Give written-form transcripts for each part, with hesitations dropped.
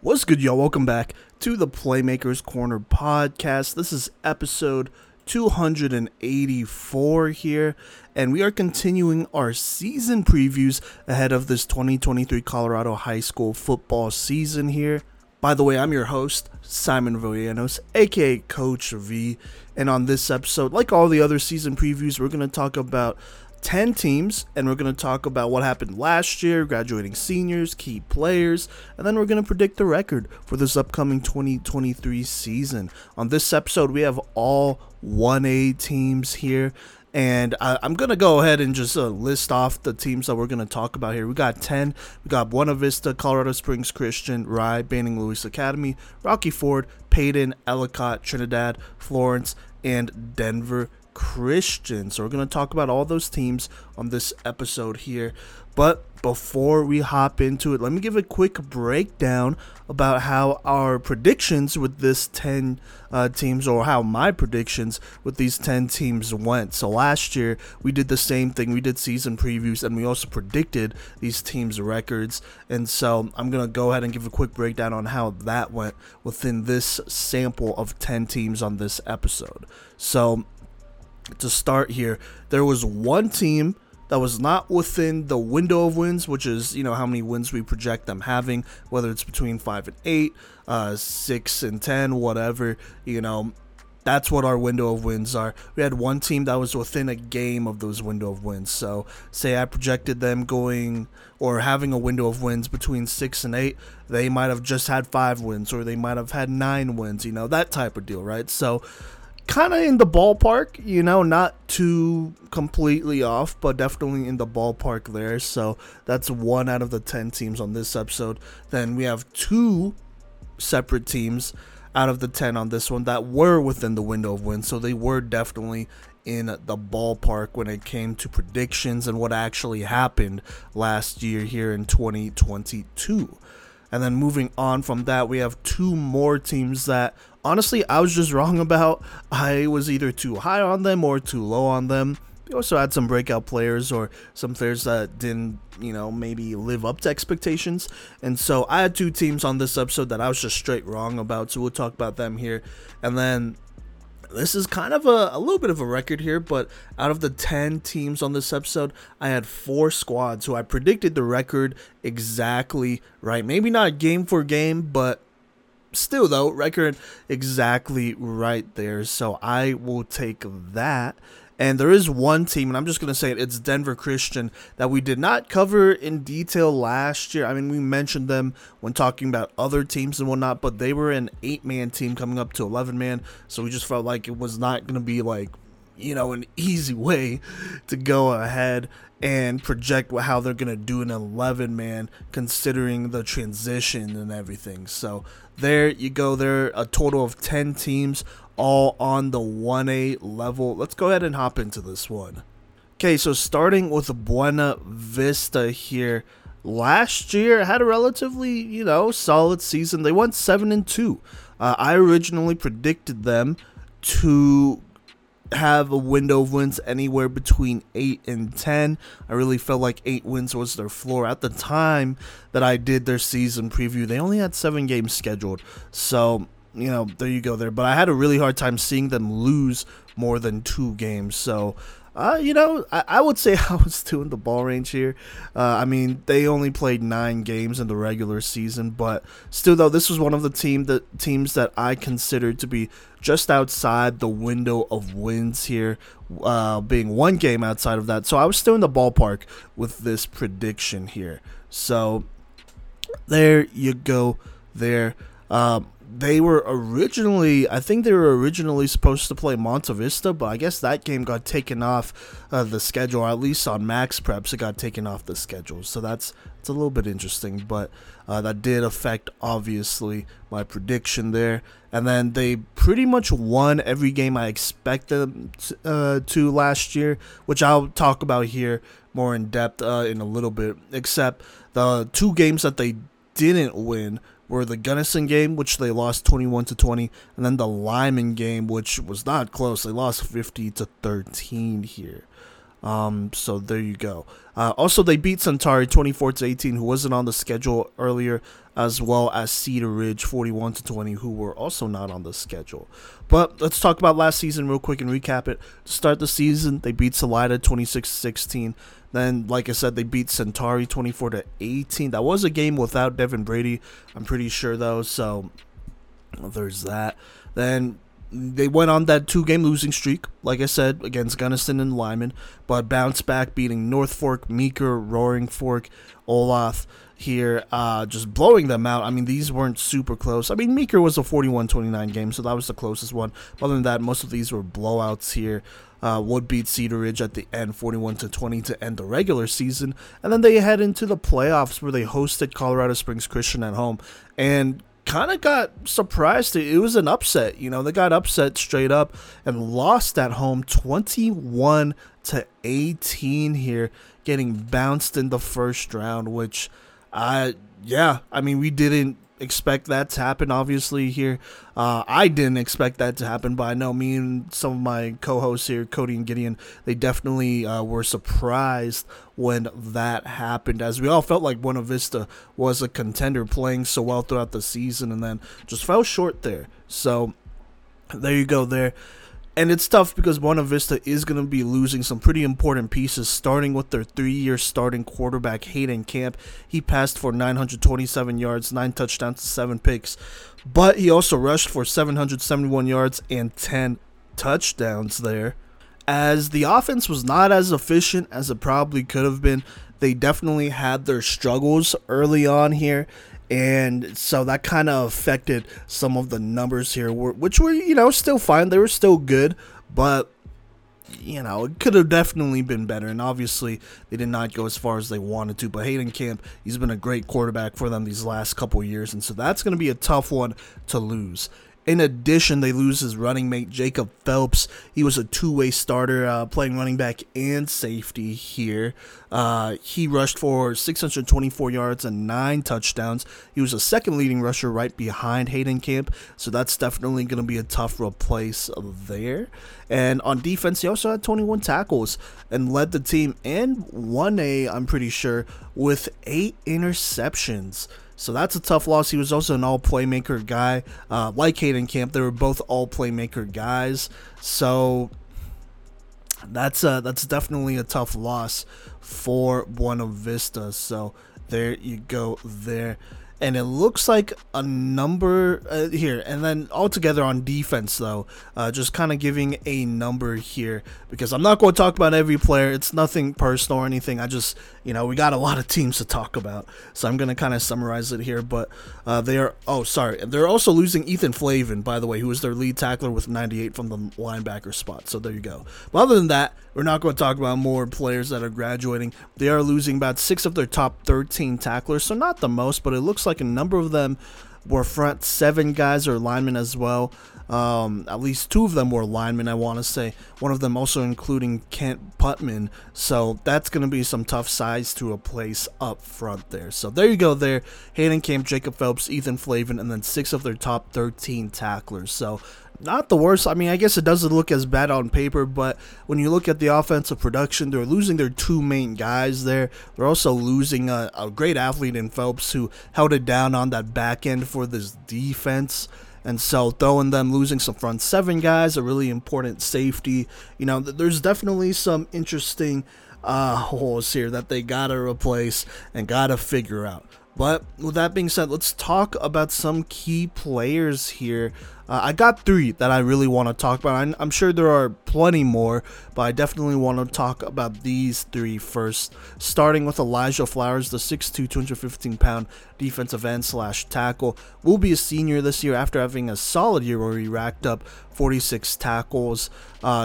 What's good, y'all? Welcome back to the Playmakers Corner podcast. This is episode 284 here, and we are continuing our season previews ahead of this 2023 Colorado high school football season here. By the way, I'm your host, Simon Villanos, aka Coach V, and on this episode, like all the other season previews, we're going to talk about 10 teams, and we're going to talk about what happened last year, graduating seniors, key players, and then we're going to predict the record for this upcoming 2023 season. On this episode, we have all 1A teams here, and I'm going to go ahead and just list off the teams that we're going to talk about here. We got 10. We got Buena Vista, Colorado Springs Christian, Rye, Banning Lewis Academy, Rocky Ford, Payton, Ellicott, Trinidad, Florence, and Denver Christian. So we're going to talk about all those teams on this episode here. But before we hop into it, let me give a quick breakdown about how our predictions with this 10 teams, or how my predictions with these 10 teams went. So last year we did the same thing. We did season previews and we also predicted these teams' records. And so I'm going to go ahead and give a quick breakdown on how that went within this sample of 10 teams on this episode. So to start here, there was one team that was not within the window of wins, which is, you know, how many wins we project them having, whether it's between 5 and 8, 6 and 10, whatever, you know, that's what our window of wins are. We had one team that was within a game of those window of wins. So say I projected them going or having a window of wins between 6 and 8. They might have just had 5 wins, or they might have had 9 wins, you know, that type of deal, right? So kind of in the ballpark, you know, not too completely off, but definitely in the ballpark there. So that's one out of the 10 teams on this episode. Then we have 2 separate teams out of the 10 on this one that were within the window of wins. So they were definitely in the ballpark when it came to predictions and what actually happened last year here in 2022. And then moving on from that, we have 2 more teams that, honestly, I was just wrong about. I was either too high on them or too low on them. We also had some breakout players or some players that didn't, you know, maybe live up to expectations. And so I had 2 teams on this episode that I was just straight wrong about. So we'll talk about them here. And then this is kind of a little bit of a record here, but out of the 10 teams on this episode, I had 4 squads who I predicted the record exactly right. Maybe not game for game, but still, though, record exactly right there. So I will take that. And there is one team, and I'm just going to say it, it's Denver Christian, that we did not cover in detail last year. I mean, we mentioned them when talking about other teams and whatnot, but they were an 8-man team coming up to 11-man. So we just felt like it was not going to be like, you know, an easy way to go ahead and project how they're going to do an 11-man considering the transition and everything. So there you go. There are a total of 10 teams, all on the 1A level. Let's go ahead and hop into this one. Okay, so starting with Buena Vista here. Last year had a relatively, you know, solid season. They went 7-2. I originally predicted them to have a window of wins anywhere between 8 and 10. I really felt like 8 wins was their floor. At the time that I did their season preview, they only had 7 games scheduled. So, you know, there you go there. But I had a really hard time seeing them lose more than 2 games. So, you know, I would say I was too in the ball range here. I mean, they only played 9 games in the regular season, but still, though, this was one of the teams that I considered to be just outside the window of wins here, being 1 game outside of that. So I was still in the ballpark with this prediction here. So there you go there. They were originally, I think they were originally supposed to play Monte Vista, but I guess that game got taken off the schedule, or at least on Max Preps, it got taken off the schedule. So it's a little bit interesting, but that did affect, obviously, my prediction there. And then they pretty much won every game I expected them to last year, which I'll talk about here more in depth in a little bit, except the 2 games that they didn't win were the Gunnison game, which they lost 21-20, and then the Lyman game, which was not close. They lost 50-13 here. So there you go. Also, they beat Centauri 24-18, who wasn't on the schedule earlier as well as Cedar Ridge 41-20, who were also not on the schedule. But let's talk about last season real quick and recap it. To start the season, they beat Salida 26-16. Then, like I said, they beat Centauri 24-18. That was a game without Devin Brady, I'm pretty sure, though, so there's that. Then they went on that two-game losing streak, like I said, against Gunnison and Lyman, but bounced back, beating North Fork, Meeker, Roaring Fork, Olaf here, just blowing them out. I mean, these weren't super close. I mean, Meeker was a 41-29 game, so that was the closest one. Other than that, most of these were blowouts here. Wood beat Cedar Ridge at the end, 41-20, to end the regular season. And then they head into the playoffs where they hosted Colorado Springs Christian at home and kind of got surprised. It was an upset. You know, they got upset straight up and lost at home 21-18 here, getting bounced in the first round, which, I mean, we didn't expect that to happen, obviously, here. I didn't expect that to happen, but I know me and some of my co-hosts here, Cody and Gideon, they definitely were surprised when that happened, as we all felt like Buena Vista was a contender, playing so well throughout the season, and then just fell short there. So there you go there. And it's tough because Buena Vista is going to be losing some pretty important pieces, starting with their three-year starting quarterback, Hayden Camp. He passed for 927 yards, 9 touchdowns, 7 picks. But he also rushed for 771 yards and 10 touchdowns there. As the offense was not as efficient as it probably could have been, they definitely had their struggles early on here. And so that kind of affected some of the numbers here, which were, you know, still fine. They were still good, but, you know, it could have definitely been better. And obviously, they did not go as far as they wanted to. But Hayden Camp, he's been a great quarterback for them these last couple years. And so that's going to be a tough one to lose. In addition, they lose his running mate, Jacob Phelps. He was a two-way starter, playing running back and safety here. He rushed for 624 yards and 9 touchdowns. He was the second leading rusher right behind Hayden Camp, so that's definitely going to be a tough replace there. And on defense, he also had 21 tackles and led the team in 1A, I'm pretty sure, with 8 interceptions. So that's a tough loss. He was also an all-playmaker guy. Like Hayden Camp, they were both all-playmaker guys. So that's definitely a tough loss for Buena Vista. So there you go there. And it looks like a number here. And then altogether on defense, though, just kind of giving a number here, because I'm not going to talk about every player. It's nothing personal or anything. I just, you know, we got a lot of teams to talk about. So I'm going to kind of summarize it here. But they're also losing Ethan Flavin, by the way, who is their lead tackler with 98 from the linebacker spot. So there you go. But other than that, we're not going to talk about more players that are graduating. They are losing about 6 of their top 13 tacklers. So not the most, but it looks like a number of them were front 7 guys or linemen as well. At least 2 of them were linemen, I want to say. One of them also including Kent Putman. So that's going to be some tough sides to replace up front there. So there you go there. Hayden Camp, Jacob Phelps, Ethan Flavin, and then 6 of their top 13 tacklers. So not the worst. I mean, I guess it doesn't look as bad on paper, but when you look at the offensive production, they're losing their 2 main guys there. They're also losing a great athlete in Phelps who held it down on that back end for this defense. And so throwing them, losing some front 7 guys, a really important safety. You know, there's definitely some interesting holes here that they got to replace and got to figure out. But with that being said, let's talk about some key players here. I got 3 that I really want to talk about. I'm sure there are plenty more, but I definitely want to talk about these 3 first. Starting with Elijah Flowers, the 6'2", 215-pound defensive end / tackle. Will be a senior this year after having a solid year where he racked up 46 tackles.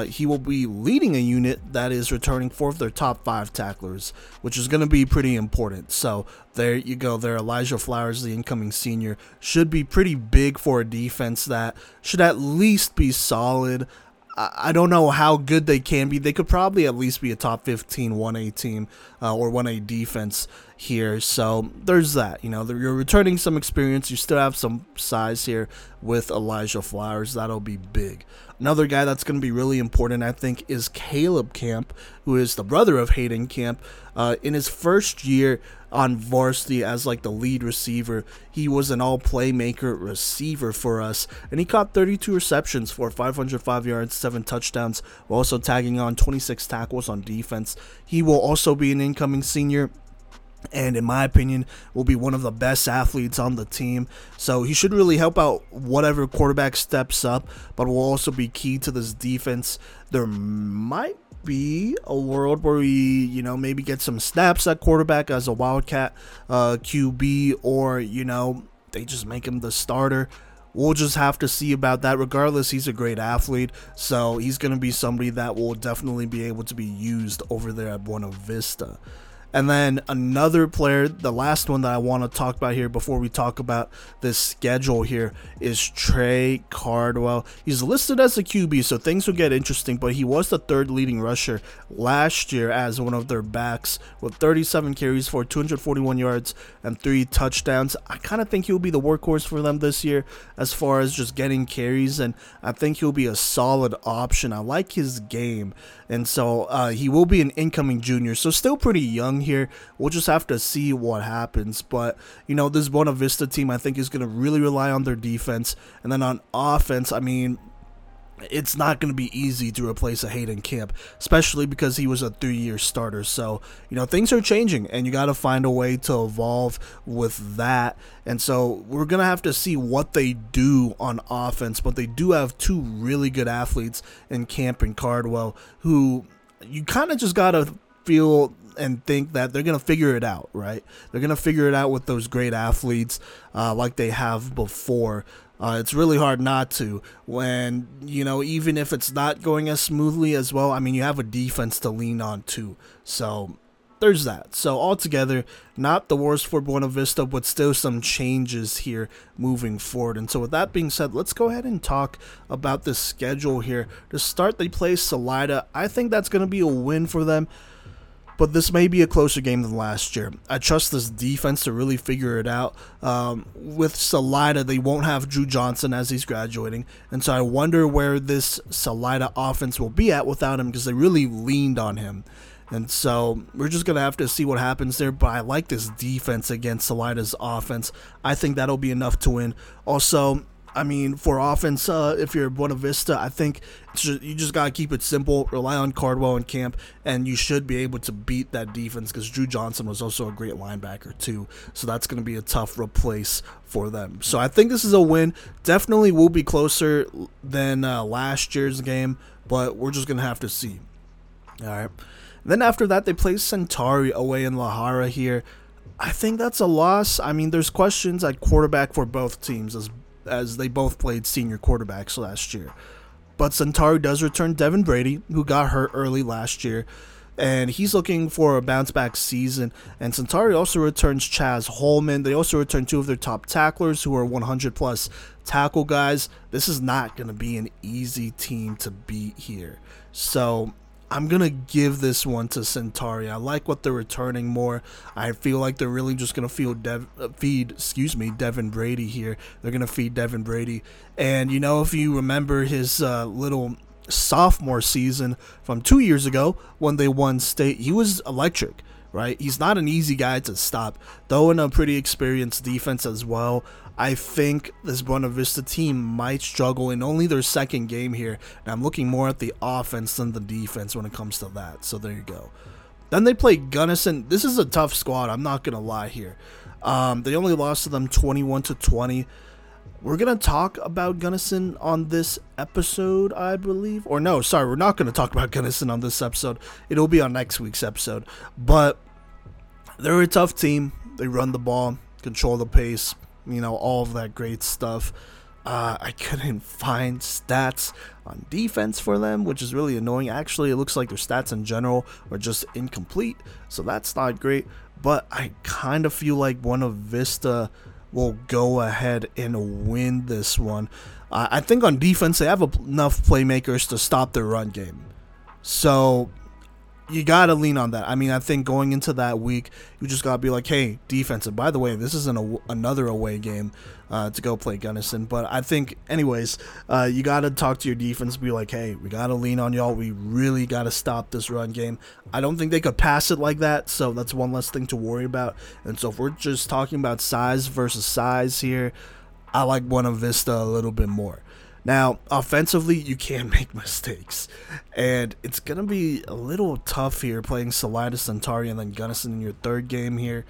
He will be leading a unit that is returning 4 of their top 5 tacklers, which is going to be pretty important. So there you go there. Elijah Flowers, the incoming senior, should be pretty big for a defense that should at least be solid. I don't know how good they can be. They could probably at least be a top 15 1A team or 1A defense here. So there's that. You know, you're returning some experience. You still have some size here with Elijah Flowers. That'll be big. Another guy that's going to be really important, I think, is Caleb Camp, who is the brother of Hayden Camp. In his first year on varsity as like the lead receiver, he was an all-playmaker receiver for us, and he caught 32 receptions for 505 yards, 7 touchdowns, while also tagging on 26 tackles on defense. He will also be an incoming senior, and in my opinion, will be one of the best athletes on the team. So he should really help out whatever quarterback steps up, but will also be key to this defense. There might be a world where we, you know, maybe get some snaps at quarterback as a Wildcat QB, or, you know, they just make him the starter. We'll just have to see about that. Regardless, he's a great athlete, so he's going to be somebody that will definitely be able to be used over there at Buena Vista. And then another player, the last one that I want to talk about here before we talk about this schedule here, is Trey Cardwell. He's listed as a QB, so things will get interesting, but he was the third leading rusher last year as one of their backs with 37 carries for 241 yards and 3 touchdowns. I kind of think he'll be the workhorse for them this year as far as just getting carries, and I think he'll be a solid option. I like his game, and so he will be an incoming junior, so still pretty young here. We'll just have to see what happens, but you know, this Buena Vista team, I think, is going to really rely on their defense. And then on offense, I mean, it's not going to be easy to replace a Hayden Camp, especially because he was a 3-year starter. So, you know, things are changing, and you got to find a way to evolve with that. And so we're going to have to see what they do on offense, but they do have 2 really good athletes in Camp and Cardwell, who you kind of just got to feel and think that they're going to figure it out, right? They're going to figure it out with those great athletes like they have before. It's really hard not to when, you know, even if it's not going as smoothly as well, I mean, you have a defense to lean on too. So there's that. So altogether, not the worst for Buena Vista, but still some changes here moving forward. And so with that being said, let's go ahead and talk about the schedule here. To start, they play Salida. I think that's going to be a win for them, but this may be a closer game than last year. I trust this defense to really figure it out. With Salida, they won't have Drew Johnson as he's graduating, and so I wonder where this Salida offense will be at without him, because they really leaned on him. And so we're just going to have to see what happens there, but I like this defense against Salida's offense. I think that'll be enough to win. Also, I mean, for offense, if you're Buena Vista, I think you just got to keep it simple, rely on Cardwell and Camp, and you should be able to beat that defense, because Drew Johnson was also a great linebacker too, so that's going to be a tough replace for them. So I think this is a win. Definitely will be closer than last year's game, but we're just going to have to see. All right. Then after that, they play Centauri away in La Jara here. I think that's a loss. I mean, there's questions at quarterback for both teams, as they both played senior quarterbacks last year. But Centauri does return Devin Brady, who got hurt early last year, and he's looking for a bounce-back season. And Centauri also returns Chaz Holman. They also return 2 of their top tacklers, who are 100-plus tackle guys. This is not going to be an easy team to beat here. So I'm going to give this one to Centauri. I like what they're returning more. I feel like they're really just going to feed Devin Brady here. They're going to feed Devin Brady. And, you know, if you remember his little sophomore season from 2 years ago when they won state, he was electric, right? He's not an easy guy to stop, though, in a pretty experienced defense as well. I think this Buena Vista team might struggle in only their second game here, and I'm looking more at the offense than the defense when it comes to that. So there you go. Then they play Gunnison. This is a tough squad, I'm not going to lie here. They only lost to them 21-20. We're going to talk about Gunnison on this episode, I believe. Or no, sorry, we're not going to talk about Gunnison on this episode. It'll be on next week's episode. But they're a tough team. They run the ball, control the pace, you know, all of that great stuff. I couldn't find stats on defense for them, which is really annoying. Actually, it looks like their stats in general are just incomplete, so that's not great. But I kind of feel like Buena Vista will go ahead and win this one. I think on defense, they have enough playmakers to stop their run game. So you got to lean on that. I mean, I think going into that week, you just got to be like, hey, defense, and by the way, this is another away game to go play Gunnison. But I think, anyways, you got to talk to your defense, be like, hey, we got to lean on y'all. We really got to stop this run game. I don't think they could pass it like that, so that's one less thing to worry about. And so if we're just talking about size versus size here, I like Buena Vista a little bit more. Now, offensively, you can make mistakes, and it's going to be a little tough here playing Salida Centauri and then Gunnison in your third game here.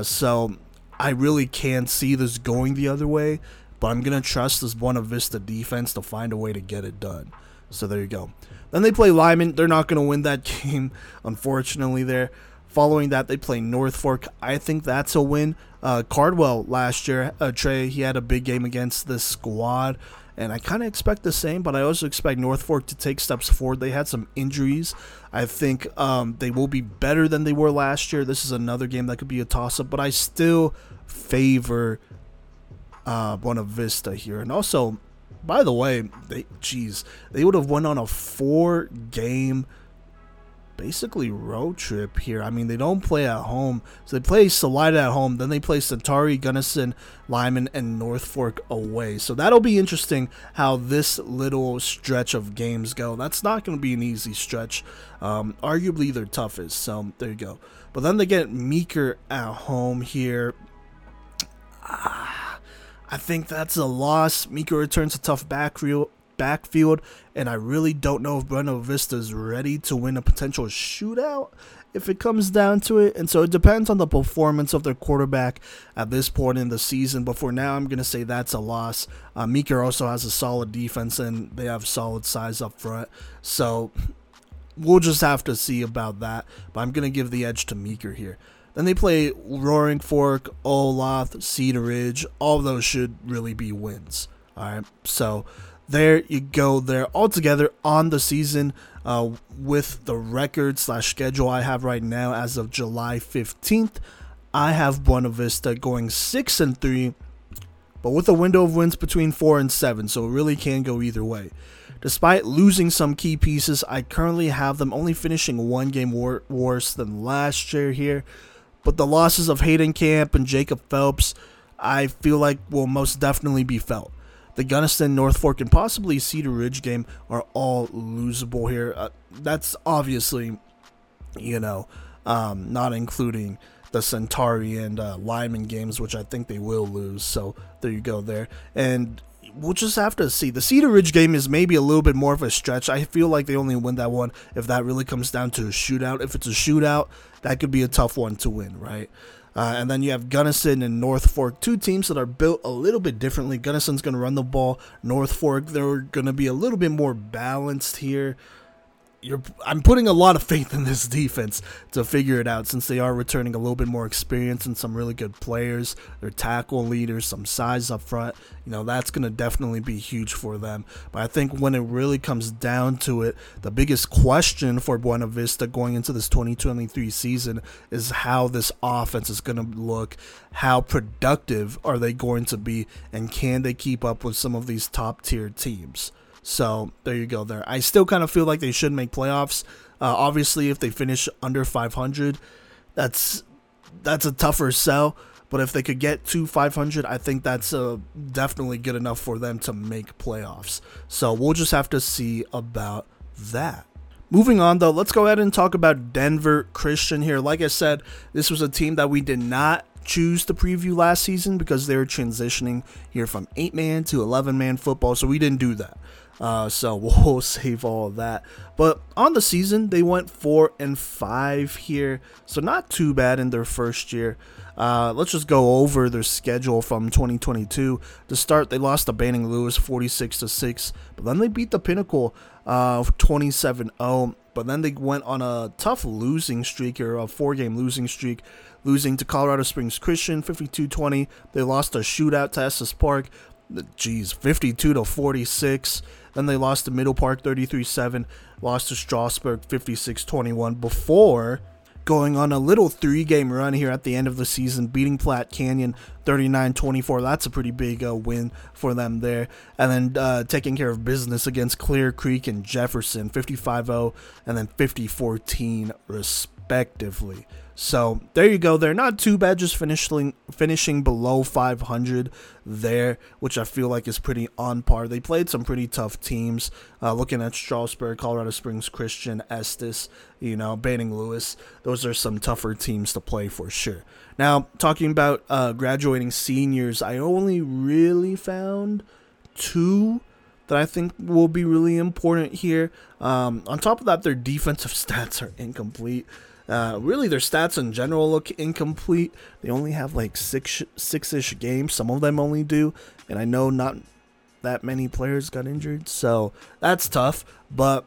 So I really can't see this going the other way, but I'm going to trust this Buena Vista defense to find a way to get it done. So there you go. Then they play Lyman. They're not going to win that game, unfortunately, there. Following that, they play North Fork. I think that's a win. Cardwell last year, Trey, he had a big game against this squad. And I kind of expect the same, but I also expect North Fork to take steps forward. They had some injuries. I think they will be better than they were last year. This is another game that could be a toss-up, but I still favor Buena Vista here. And also, by the way, they would have went on a four-game basically road trip here. I mean, they don't play at home. So they play Salida at home, then they play Centauri, Gunnison, Lyman, and North Fork away. So that'll be interesting how this little stretch of games go. That's not going to be an easy stretch. Arguably their toughest. So there you go. But then they get Meeker at home here. I think that's a loss. Meeker returns a tough backfield, and I really don't know if Buena Vista is ready to win a potential shootout if it comes down to it. And so it depends on the performance of their quarterback at this point in the season. But for now, I'm going to say that's a loss. Meeker also has a solid defense, and they have solid size up front. So we'll just have to see about that. But I'm going to give the edge to Meeker here. Then they play Roaring Fork, Olaf, Cedar Ridge. All those should really be wins. All right, so there you go there. Altogether on the season with the record/schedule I have right now as of July 15th, I have Buena Vista going 6-3, but with a window of wins between 4 and 7, so it really can go either way. Despite losing some key pieces, I currently have them only finishing one game worse than last year here, but the losses of Hayden Camp and Jacob Phelps, I feel like will most definitely be felt. The Gunnison, North Fork, and possibly Cedar Ridge game are all losable here. That's obviously, not including the Centauri and Lyman games, which I think they will lose. So there you go there. And we'll just have to see. The Cedar Ridge game is maybe a little bit more of a stretch. I feel like they only win that one if that really comes down to a shootout. If it's a shootout, that could be a tough one to win, right? And then you have Gunnison and North Fork, two teams that are built a little bit differently. Gunnison's going to run the ball. North Fork, they're going to be a little bit more balanced here. I'm putting a lot of faith in this defense to figure it out since they are returning a little bit more experience and some really good players. They're tackle leaders, some size up front. That's going to definitely be huge for them. But I think when it really comes down to it, the biggest question for Buena Vista going into this 2023 season is how this offense is going to look. How productive are they going to be? And can they keep up with some of these top-tier teams? So there you go there. I still kind of feel like they should make playoffs. Obviously, if they finish under 500, that's a tougher sell. But if they could get to 500, I think that's definitely good enough for them to make playoffs. So we'll just have to see about that. Moving on, though, let's go ahead and talk about Denver Christian here. Like I said, this was a team that we did not choose to preview last season because they were transitioning here from 8-man to 11-man football, so we didn't do that. So we'll save all of that. But on the season, they went 4-5 here, so not too bad in their first year. Let's just go over their schedule from 2022. To start, they lost to Banning Lewis 46-6, but then they beat the Pinnacle 27-0. But then they went on a tough losing streak here, a four-game losing streak, losing to Colorado Springs Christian 52-20. They lost a shootout to Estes Park, 52-46. Then they lost to Middle Park 33-7, lost to Strasburg 56-21 before going on a little three-game run here at the end of the season, beating Platte Canyon 39-24. That's a pretty big win for them there. And then taking care of business against Clear Creek and Jefferson, 55-0 and then 50-14 respectively. So there you go. They're not too bad, just finishing below 500 there, which I feel like is pretty on par. They played some pretty tough teams, looking at Strasburg, Colorado Springs Christian, Estes, Banning Lewis. Those are some tougher teams to play for sure. Now, talking about graduating seniors, I only really found two that I think will be really important here. On top of that, their defensive stats are incomplete. Really, their stats in general look incomplete. They only have like six-ish games. Some of them only do. And I know not that many players got injured, so that's tough. But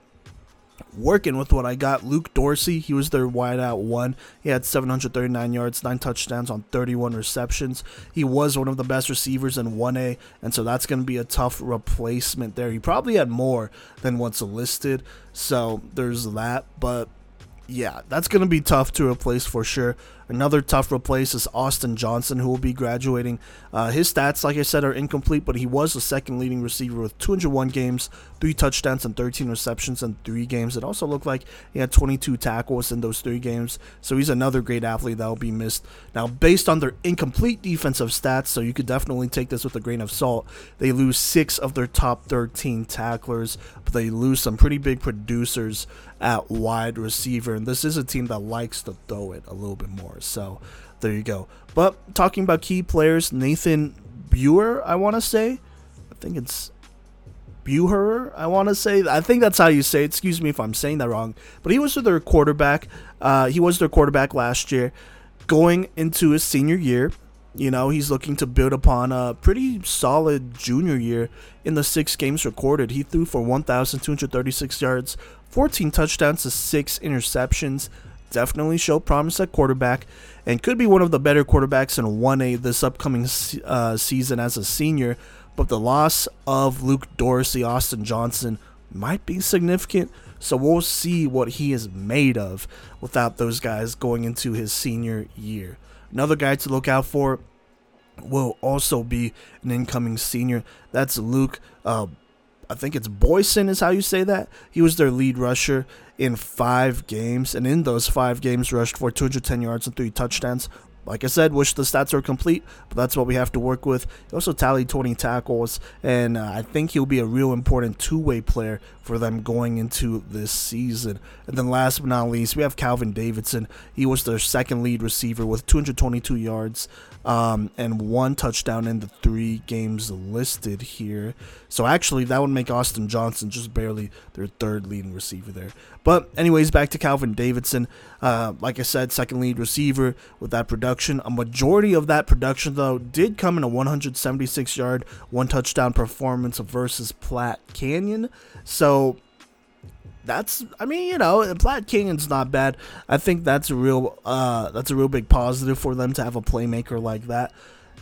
working with what I got, Luke Dorsey, he was their wideout one. He had 739 yards, 9 touchdowns on 31 receptions. He was one of the best receivers in 1A, and so that's going to be a tough replacement there. He probably had more than what's listed, so there's that. But yeah, that's going to be tough to replace for sure. Another tough replace is Austin Johnson, who will be graduating. His stats, like I said, are incomplete, but he was the second leading receiver with 201 games, 3 touchdowns, and 13 receptions in 3 games. It also looked like he had 22 tackles in those 3 games, so he's another great athlete that will be missed. Now, based on their incomplete defensive stats, so you could definitely take this with a grain of salt, they lose 6 of their top 13 tacklers, but they lose some pretty big producers at wide receiver, and this is a team that likes to throw it a little bit more. So there you go. But talking about key players, Nathan Bueher, I think that's how you say it. Excuse me if I'm saying that wrong. But he was their quarterback. He was their quarterback last year. Going into his senior year, he's looking to build upon a pretty solid junior year. In the 6 games recorded, he threw for 1,236 yards, 14 touchdowns to 6 interceptions. Definitely showed promise at quarterback and could be one of the better quarterbacks in 1A this upcoming season as a senior. But the loss of Luke Dorsey, Austin Johnson, might be significant. So we'll see what he is made of without those guys going into his senior year. Another guy to look out for will also be an incoming senior. That's Luke I think it's Boyson is how you say that. He was their lead rusher in 5 games, and in those 5 games rushed for 210 yards and 3 touchdowns. Like I said, wish the stats are complete, but that's what we have to work with. He also tallied 20 tackles, and I think he'll be a real important two-way player for them going into this season. And then last but not least, we have Calvin Davidson. He was their second lead receiver with 222 yards and 1 touchdown in the 3 games listed here. So actually, that would make Austin Johnson just barely their third leading receiver there. But anyways, back to Calvin Davidson. Like I said, second lead receiver with that production. A majority of that production, though, did come in a 176-yard, 1 touchdown performance versus Platte Canyon. So that's, Platte Canyon's not bad. I think that's a real big positive for them to have a playmaker like that.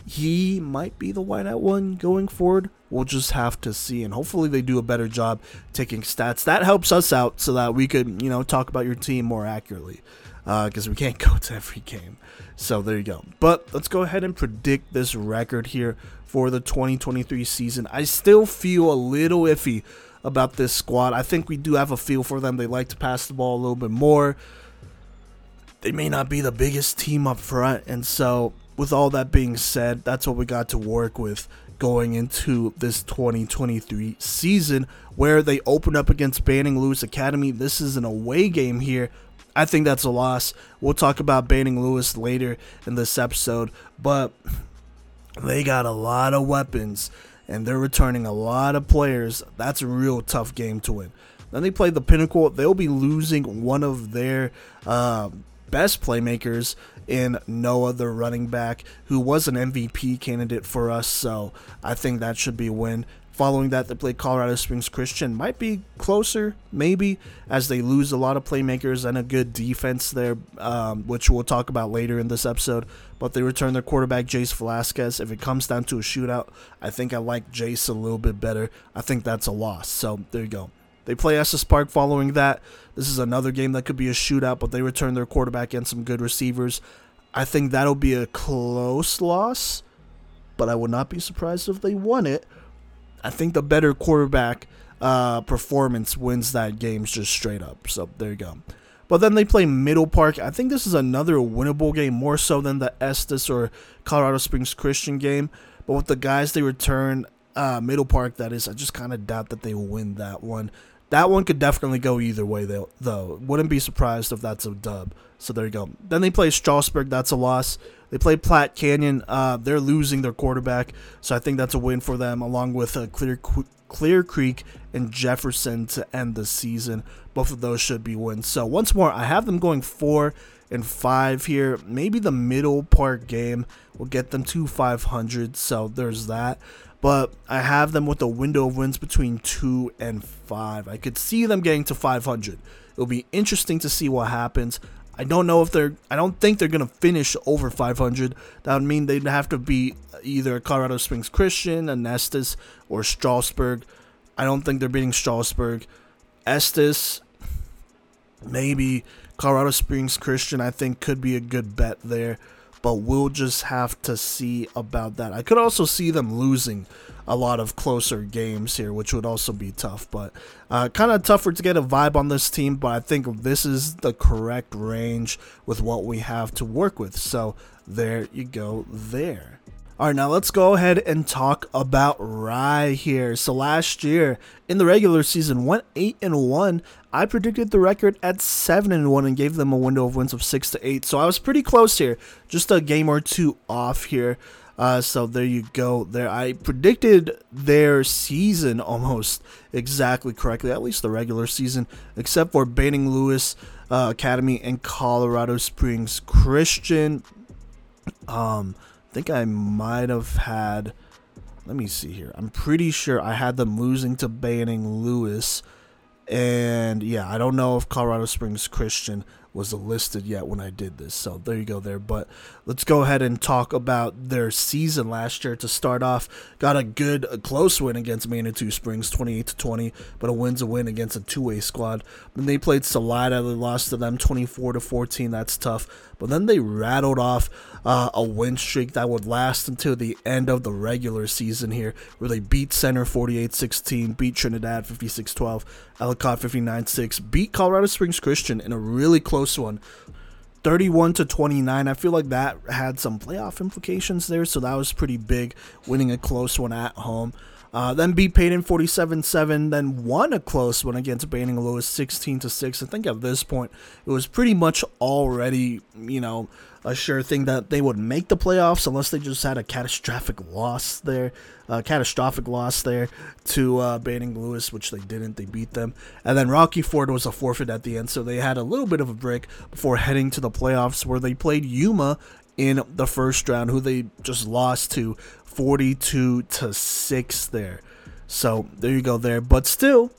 He might be the wideout one going forward. We'll just have to see, and hopefully they do a better job taking stats. That helps us out so that we could, talk about your team more accurately, because we can't go to every game. So there you go. But let's go ahead and predict this record here for the 2023 season. I still feel a little iffy about this squad. I think we do have a feel for them. They like to pass the ball a little bit more. They may not be the biggest team up front, and so with all that being said, that's what we got to work with going into this 2023 season, where they open up against Banning Lewis Academy. This is an away game here. I think that's a loss. We'll talk about Banning Lewis later in this episode, but they got a lot of weapons and they're returning a lot of players. That's a real tough game to win. Then they play the Pinnacle. They'll be losing one of their best playmakers in Noah, the running back, who was an MVP candidate for us. So I think that should be a win. Following that, they play Colorado Springs Christian. Might be closer, maybe, as they lose a lot of playmakers and a good defense there, which we'll talk about later in this episode. But they return their quarterback, Jace Velasquez. If it comes down to a shootout, I think I like Jace a little bit better. I think that's a loss. So there you go. They play Estes Park following that. This is another game that could be a shootout, but they return their quarterback and some good receivers. I think that'll be a close loss, but I would not be surprised if they won it. I think the better quarterback performance wins that game just straight up. So there you go. But then they play Middle Park. I think this is another winnable game, more so than the Estes or Colorado Springs Christian game. But with the guys they return, Middle Park, that is, I just kind of doubt that they will win that one. That one could definitely go either way, though. Wouldn't be surprised if that's a dub. So there you go. Then they play Strasburg. That's a loss. They play Platte Canyon. They're losing their quarterback, so I think that's a win for them, along with Clear Creek and Jefferson to end the season. Both of those should be wins. So once more, I have them going 4-5 here. Maybe the Middle Park game will get them to 500, so there's that. But I have them with a window of wins between 2 and 5. I could see them getting to 500. It'll be interesting to see what happens. I don't think they're going to finish over 500. That would mean they'd have to be either Colorado Springs Christian, Estes, or Strasburg. I don't think they're beating Strasburg. Estes, maybe. Colorado Springs Christian, I think, could be a good bet there. But we'll just have to see about that. I could also see them losing a lot of closer games here, which would also be tough. But kind of tougher to get a vibe on this team. But I think this is the correct range with what we have to work with. So there you go there. All right, now let's go ahead and talk about Rye here. So last year in the regular season, went 8-1. I predicted the record at 7-1 and gave them a window of wins of 6-8. So I was pretty close here, just a game or two off here. So there you go there. I predicted their season almost exactly correctly, at least the regular season, except for Banning Lewis Academy and Colorado Springs Christian. I think I might have had, let me see here. I'm pretty sure I had them losing to Banning Lewis. And yeah, I don't know if Colorado Springs Christian was listed yet when I did this. So there you go there. But let's go ahead and talk about their season last year to start off. Got a close win against Manitou Springs, 28-20, but a win's a win against a two-way squad. Then they played Salida. They lost to them 24-14. That's tough. But then they rattled off a win streak that would last until the end of the regular season here, where they beat Center 48-16, beat Trinidad 56-12, Ellicott 59-6, beat Colorado Springs Christian in a really close one, 31-29. I feel like that had some playoff implications there, so that was pretty big, winning a close one at home. Then beat Payton 47-7, then won a close one against Banning Lewis 16-6. I think at this point, it was pretty much already, a sure thing that they would make the playoffs unless they just had a catastrophic loss there to Banning Lewis, which they didn't. They beat them. And then Rocky Ford was a forfeit at the end, so they had a little bit of a break before heading to the playoffs, where they played Yuma in the first round, who they just lost to 42-6 there. So there you go there. But still,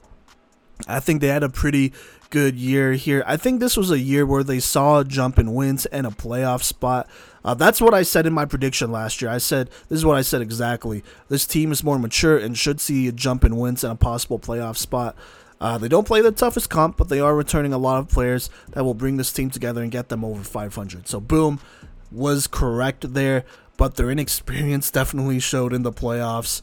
I think they had a pretty good year here. I think this was a year where they saw a jump in wins and a playoff spot. That's what I said in my prediction last year. This is what I said exactly. This team is more mature and should see a jump in wins and a possible playoff spot. They don't play the toughest comp, but they are returning a lot of players that will bring this team together and get them over 500. So boom, was correct there. But their inexperience definitely showed in the playoffs.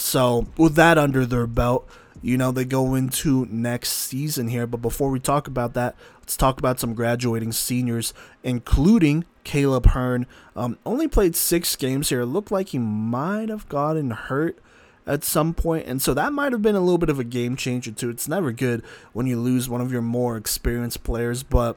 So with that under their belt, they go into next season here. But before we talk about that, let's talk about some graduating seniors, including Caleb Hearn. Only played 6 games here. It looked like he might have gotten hurt at some point, and so that might have been a little bit of a game changer too. It's never good when you lose one of your more experienced players, but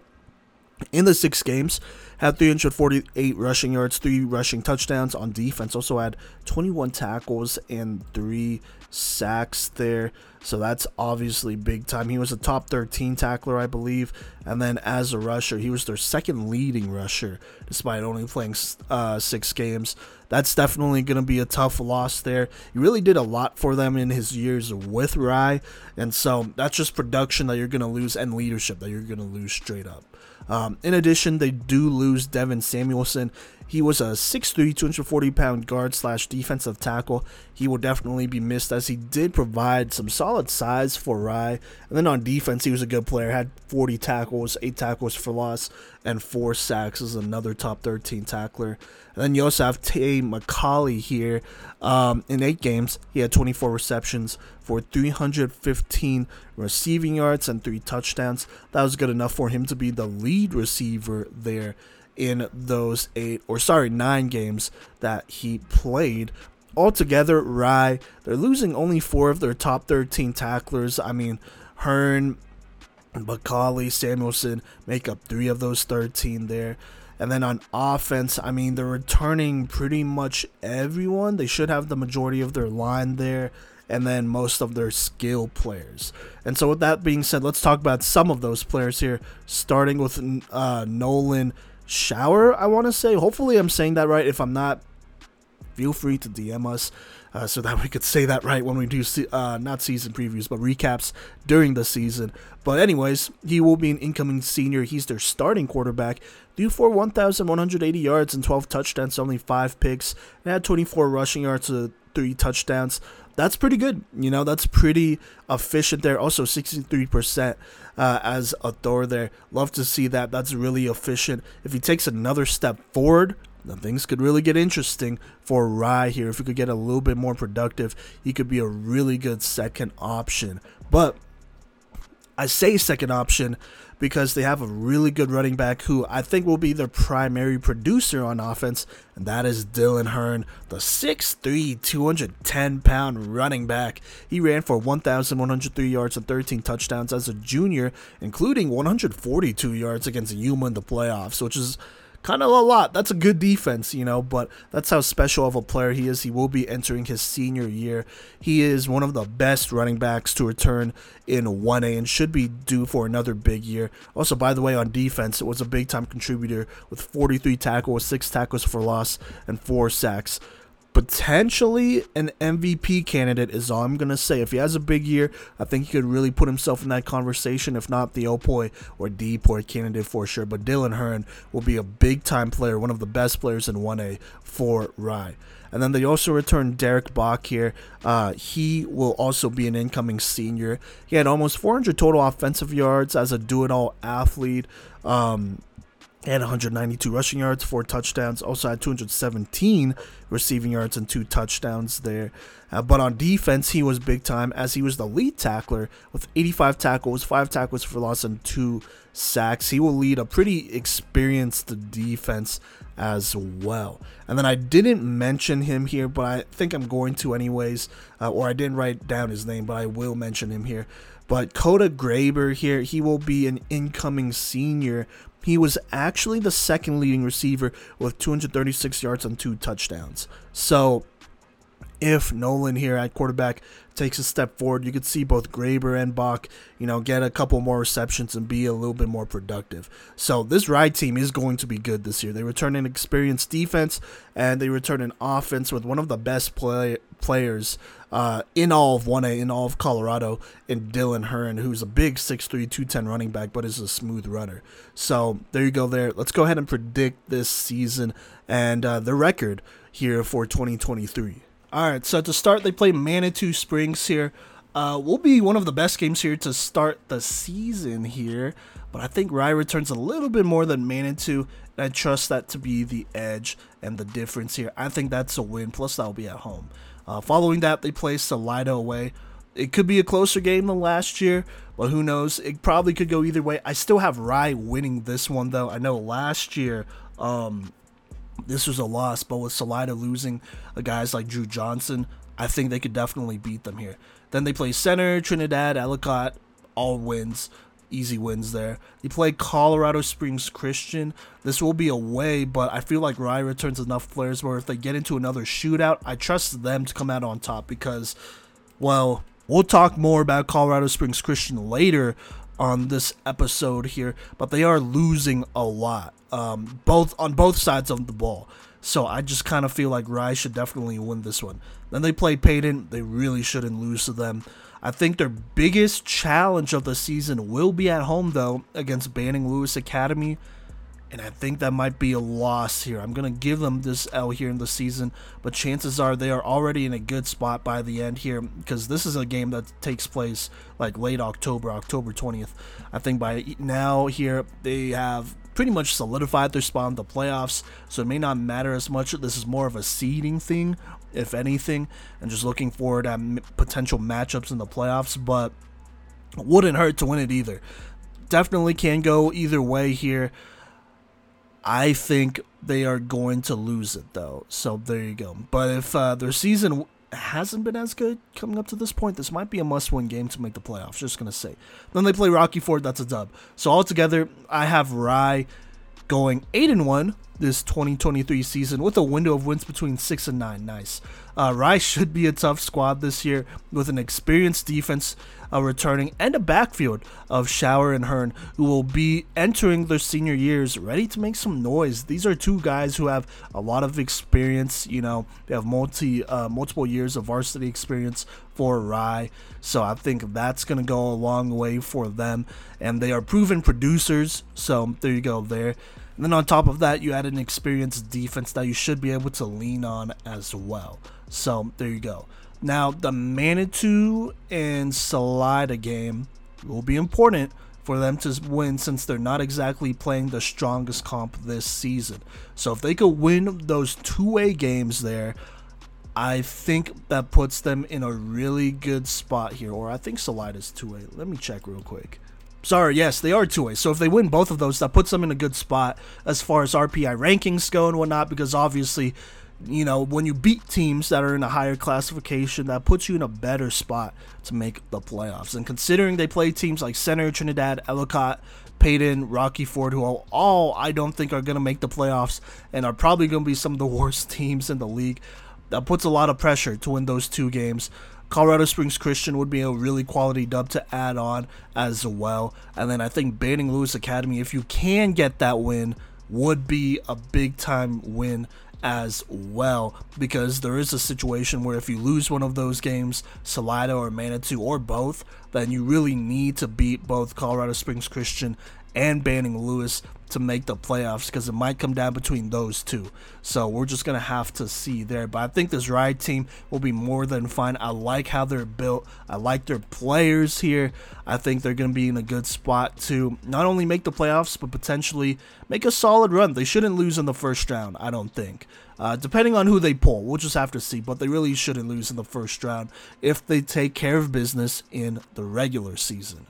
in the 6 games, had 348 rushing yards, 3 rushing touchdowns on defense. Also had 21 tackles and 3 sacks there. So that's obviously big time. He was a top 13 tackler, I believe. And then as a rusher, he was their second leading rusher, despite only playing 6 games. That's definitely going to be a tough loss there. He really did a lot for them in his years with Rye. And so that's just production that you're going to lose and leadership that you're going to lose straight up. In addition, they do lose Devin Samuelson. He was a 6'3", 240-pound guard/defensive tackle. He will definitely be missed, as he did provide some solid size for Rye. And then on defense, he was a good player. Had 40 tackles, 8 tackles for loss, and 4 sacks. This is another top 13 tackler. And then you also have T.A. McCauley here. In 8 games, he had 24 receptions for 315 receiving yards and 3 touchdowns. That was good enough for him to be the lead receiver there in those 9 games that he played. Altogether, Rye, they're losing only 4 of their top 13 tacklers. I mean, Hearn, McCauley, Samuelson make up 3 of those 13 there. And then on offense, I mean, they're returning pretty much everyone. They should have the majority of their line there, and then most of their skill players. And so with that being said, let's talk about some of those players here, starting with Nolan Shower, I want to say. Hopefully I'm saying that right. If I'm not, feel free to DM us so that we could say that right when we do not season previews, but recaps during the season. But anyways, he will be an incoming senior. He's their starting quarterback. Due for 1,180 yards and 12 touchdowns, only 5 picks, and had 24 rushing yards to 3 touchdowns. That's pretty good. You know, that's pretty efficient there. Also, 63% as a thrower there. Love to see that. That's really efficient. If he takes another step forward, then things could really get interesting for Rye here. If he could get a little bit more productive, he could be a really good second option. But I say second option because they have a really good running back who I think will be their primary producer on offense, and that is Dylan Hearn, the 6'3", 210-pound running back. He ran for 1,103 yards and 13 touchdowns as a junior, including 142 yards against Yuma in the playoffs, which is kind of a lot. That's a good defense, you know, but that's how special of a player he is. He will be entering his senior year. He is one of the best running backs to return in 1A and should be due for another big year. Also, by the way, on defense, it was a big-time contributor with 43 tackles, 6 tackles for loss, and 4 sacks. Potentially an MVP candidate is all I'm going to say. If he has a big year, I think he could really put himself in that conversation, if not the O-Poi or D-Poi candidate for sure. But Dylan Hearn will be a big-time player, one of the best players in 1A for Rye. And then they also returned Derek Bach here. He will also be an incoming senior. He had almost 400 total offensive yards as a do-it-all athlete. And 192 rushing yards, 4 touchdowns. Also had 217 receiving yards and 2 touchdowns there. But on defense, he was big time, as he was the lead tackler with 85 tackles, 5 tackles for loss, and 2 sacks. He will lead a pretty experienced defense as well. And then I didn't mention him here, but I think I'm going to anyways. Or I didn't write down his name, but I will mention him here. But Coda Graber here, he will be an incoming senior. He was actually the second leading receiver with 236 yards and 2 touchdowns. So if Nolan here at quarterback takes a step forward, you could see both Graber and Bach, you know, get a couple more receptions and be a little bit more productive. So this Rye team is going to be good this year. They return an experienced defense, and they return an offense with one of the best players in all of 1A, in all of Colorado, in Dylan Hearn, who's a big 6'3", 210 running back, but is a smooth runner. So there you go there. Let's go ahead and predict this season and the record here for 2023. All right, so to start, they play Manitou Springs here. Will be one of the best games here to start the season here, but I think Rye returns a little bit more than Manitou, and I trust that to be the edge and the difference here. I think that's a win, plus that'll be at home. Following that, they play Salida away. It could be a closer game than last year, but who knows? It probably could go either way. I still have Rye winning this one, though. I know last year, this was a loss, but with Salida losing guys like Drew Johnson, I think they could definitely beat them here. Then they play Center, Trinidad, Ellicott, all wins, easy wins there. They play Colorado Springs Christian. This will be away, but I feel like Rye returns enough players where if they get into another shootout, I trust them to come out on top because, well, we'll talk more about Colorado Springs Christian later on this episode here, but they are losing a lot. Both sides of the ball. So I just kind of feel like Rye should definitely win this one. Then they play Payton. They really shouldn't lose to them. I think their biggest challenge of the season will be at home, though, against Banning Lewis Academy. and I think that might be a loss here. I'm going to give them this L here in the season, but chances are they are already in a good spot by the end here, because this is a game that takes place like late October, October 20th. I think by now here they have pretty much solidified their spot in the playoffs, so it may not matter as much. This is more of a seeding thing, if anything, and just looking forward at potential matchups in the playoffs, but wouldn't hurt to win it either. Definitely can go either way here. I think they are going to lose it, though. So there you go. But if their season hasn't been as good coming up to this point, this might be a must-win game to make the playoffs. Just going to say. Then they play Rocky Ford. That's a dub. So altogether, I have Rye going 8-1 this 2023 season with a window of wins between 6 and 9. Nice. Rye should be a tough squad this year with an experienced defense returning and a backfield of Shower and Hearn, who will be entering their senior years ready to make some noise. These are two guys who have a lot of experience. You know, they have multiple years of varsity experience for Rye, so I think that's going to go a long way for them, and they are proven producers, so there you go there. And then on top of that, you add an experienced defense that you should be able to lean on as well. So there you go. Now, the Manitou and Salida game will be important for them to win, since they're not exactly playing the strongest comp this season. So if they could win those two-way games there, I think that puts them in a really good spot here. Or I think Salida's two-way. Let me check real quick. Sorry, yes, they are two-way. So if they win both of those, that puts them in a good spot as far as RPI rankings go and whatnot, because obviously, you know, when you beat teams that are in a higher classification, that puts you in a better spot to make the playoffs. And considering they play teams like Center, Trinidad, Ellicott, Peyton, Rocky Ford, who all I don't think are going to make the playoffs and are probably going to be some of the worst teams in the league, that puts a lot of pressure to win those two games. Colorado Springs Christian would be a really quality dub to add on as well. And then I think Banning Lewis Academy, if you can get that win, would be a big-time win as well, because there is a situation where if you lose one of those games, Salida or Manitou or both, then you really need to beat both Colorado Springs Christian and Banning Lewis to make the playoffs, because it might come down between those two. So we're just going to have to see there. But I think this Ride team will be more than fine. I like how they're built. I like their players here. I think they're going to be in a good spot to not only make the playoffs, but potentially make a solid run. They shouldn't lose in the first round, I don't think. Depending on who they pull, we'll just have to see. But they really shouldn't lose in the first round if they take care of business in the regular season.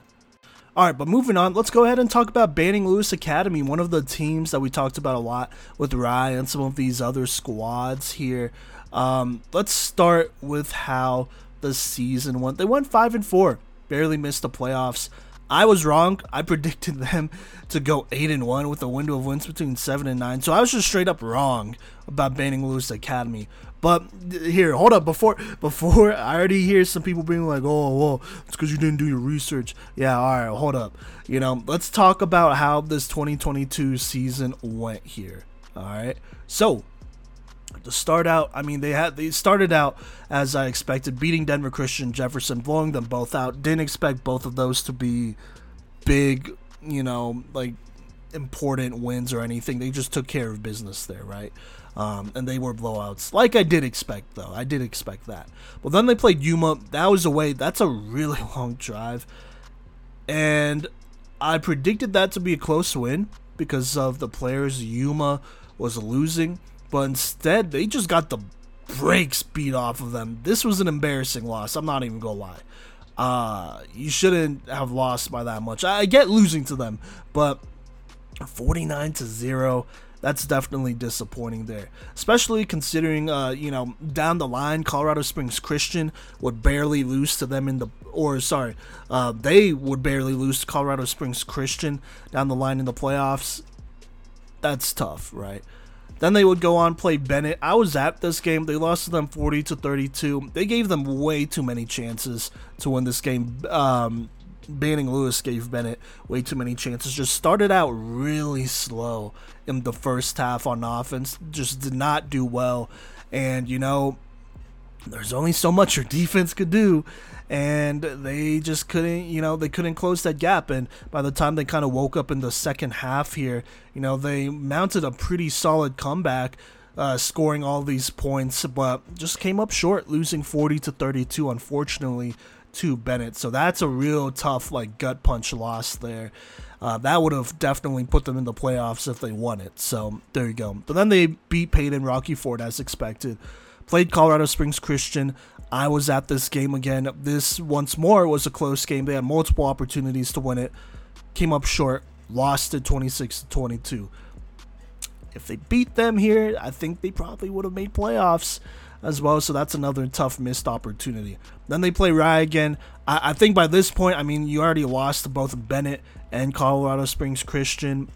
Alright, but moving on, let's go ahead and talk about Banning Lewis Academy, one of the teams that we talked about a lot with Rye and some of these other squads here. Let's start with how the season went. They went 5-4, barely missed the playoffs. I was wrong. I predicted them to go 8-1 with a window of wins between 7 and 9. So I was just straight up wrong about Banning Lewis Academy. But here, hold up. Before I already hear some people being like, oh, well, it's because you didn't do your research. Yeah, all right, hold up. You know, let's talk about how this 2022 season went here. All right. So to start out, I mean, they started out as I expected, beating Denver Christian, Jefferson, blowing them both out. Didn't expect both of those to be big, you know, like important wins or anything. They just took care of business there, right? And they were blowouts, like I did expect, though. I did expect that. Well, then they played Yuma. That was away. That's a really long drive, and I predicted that to be a close win because of the players Yuma was losing. But instead, they just got the brakes beat off of them. This was an embarrassing loss. I'm not even going to lie. You shouldn't have lost by that much. I get losing to them, but 49-0, that's definitely disappointing there. Especially considering, you know, down the line, Colorado Springs Christian would barely lose to them in the, or sorry, they would barely lose to Colorado Springs Christian down the line in the playoffs. That's tough, right? Then they would go on play Bennett. I was at this game. They lost to them 40-32. They gave them way too many chances to win this game. Banning Lewis gave Bennett way too many chances. Just started out really slow in the first half on offense. Just did not do well. And, you know, there's only so much your defense could do, and they just couldn't, they couldn't close that gap. And by the time they kind of woke up in the second half here, they mounted a pretty solid comeback, scoring all these points, but just came up short, losing 40-32, unfortunately, to Bennett. So that's a real tough, gut punch loss there. That would have definitely put them in the playoffs if they won it. So there you go. But then they beat Peyton Rocky Ford as expected. Played Colorado Springs Christian. I was at this game again. This, once more, was a close game. They had multiple opportunities to win it. Came up short. Lost it 26-22. If they beat them here, I think they probably would have made playoffs as well. So that's another tough missed opportunity. Then they play Rye again. I think by this point, you already lost to both Bennett and Colorado Springs Christian.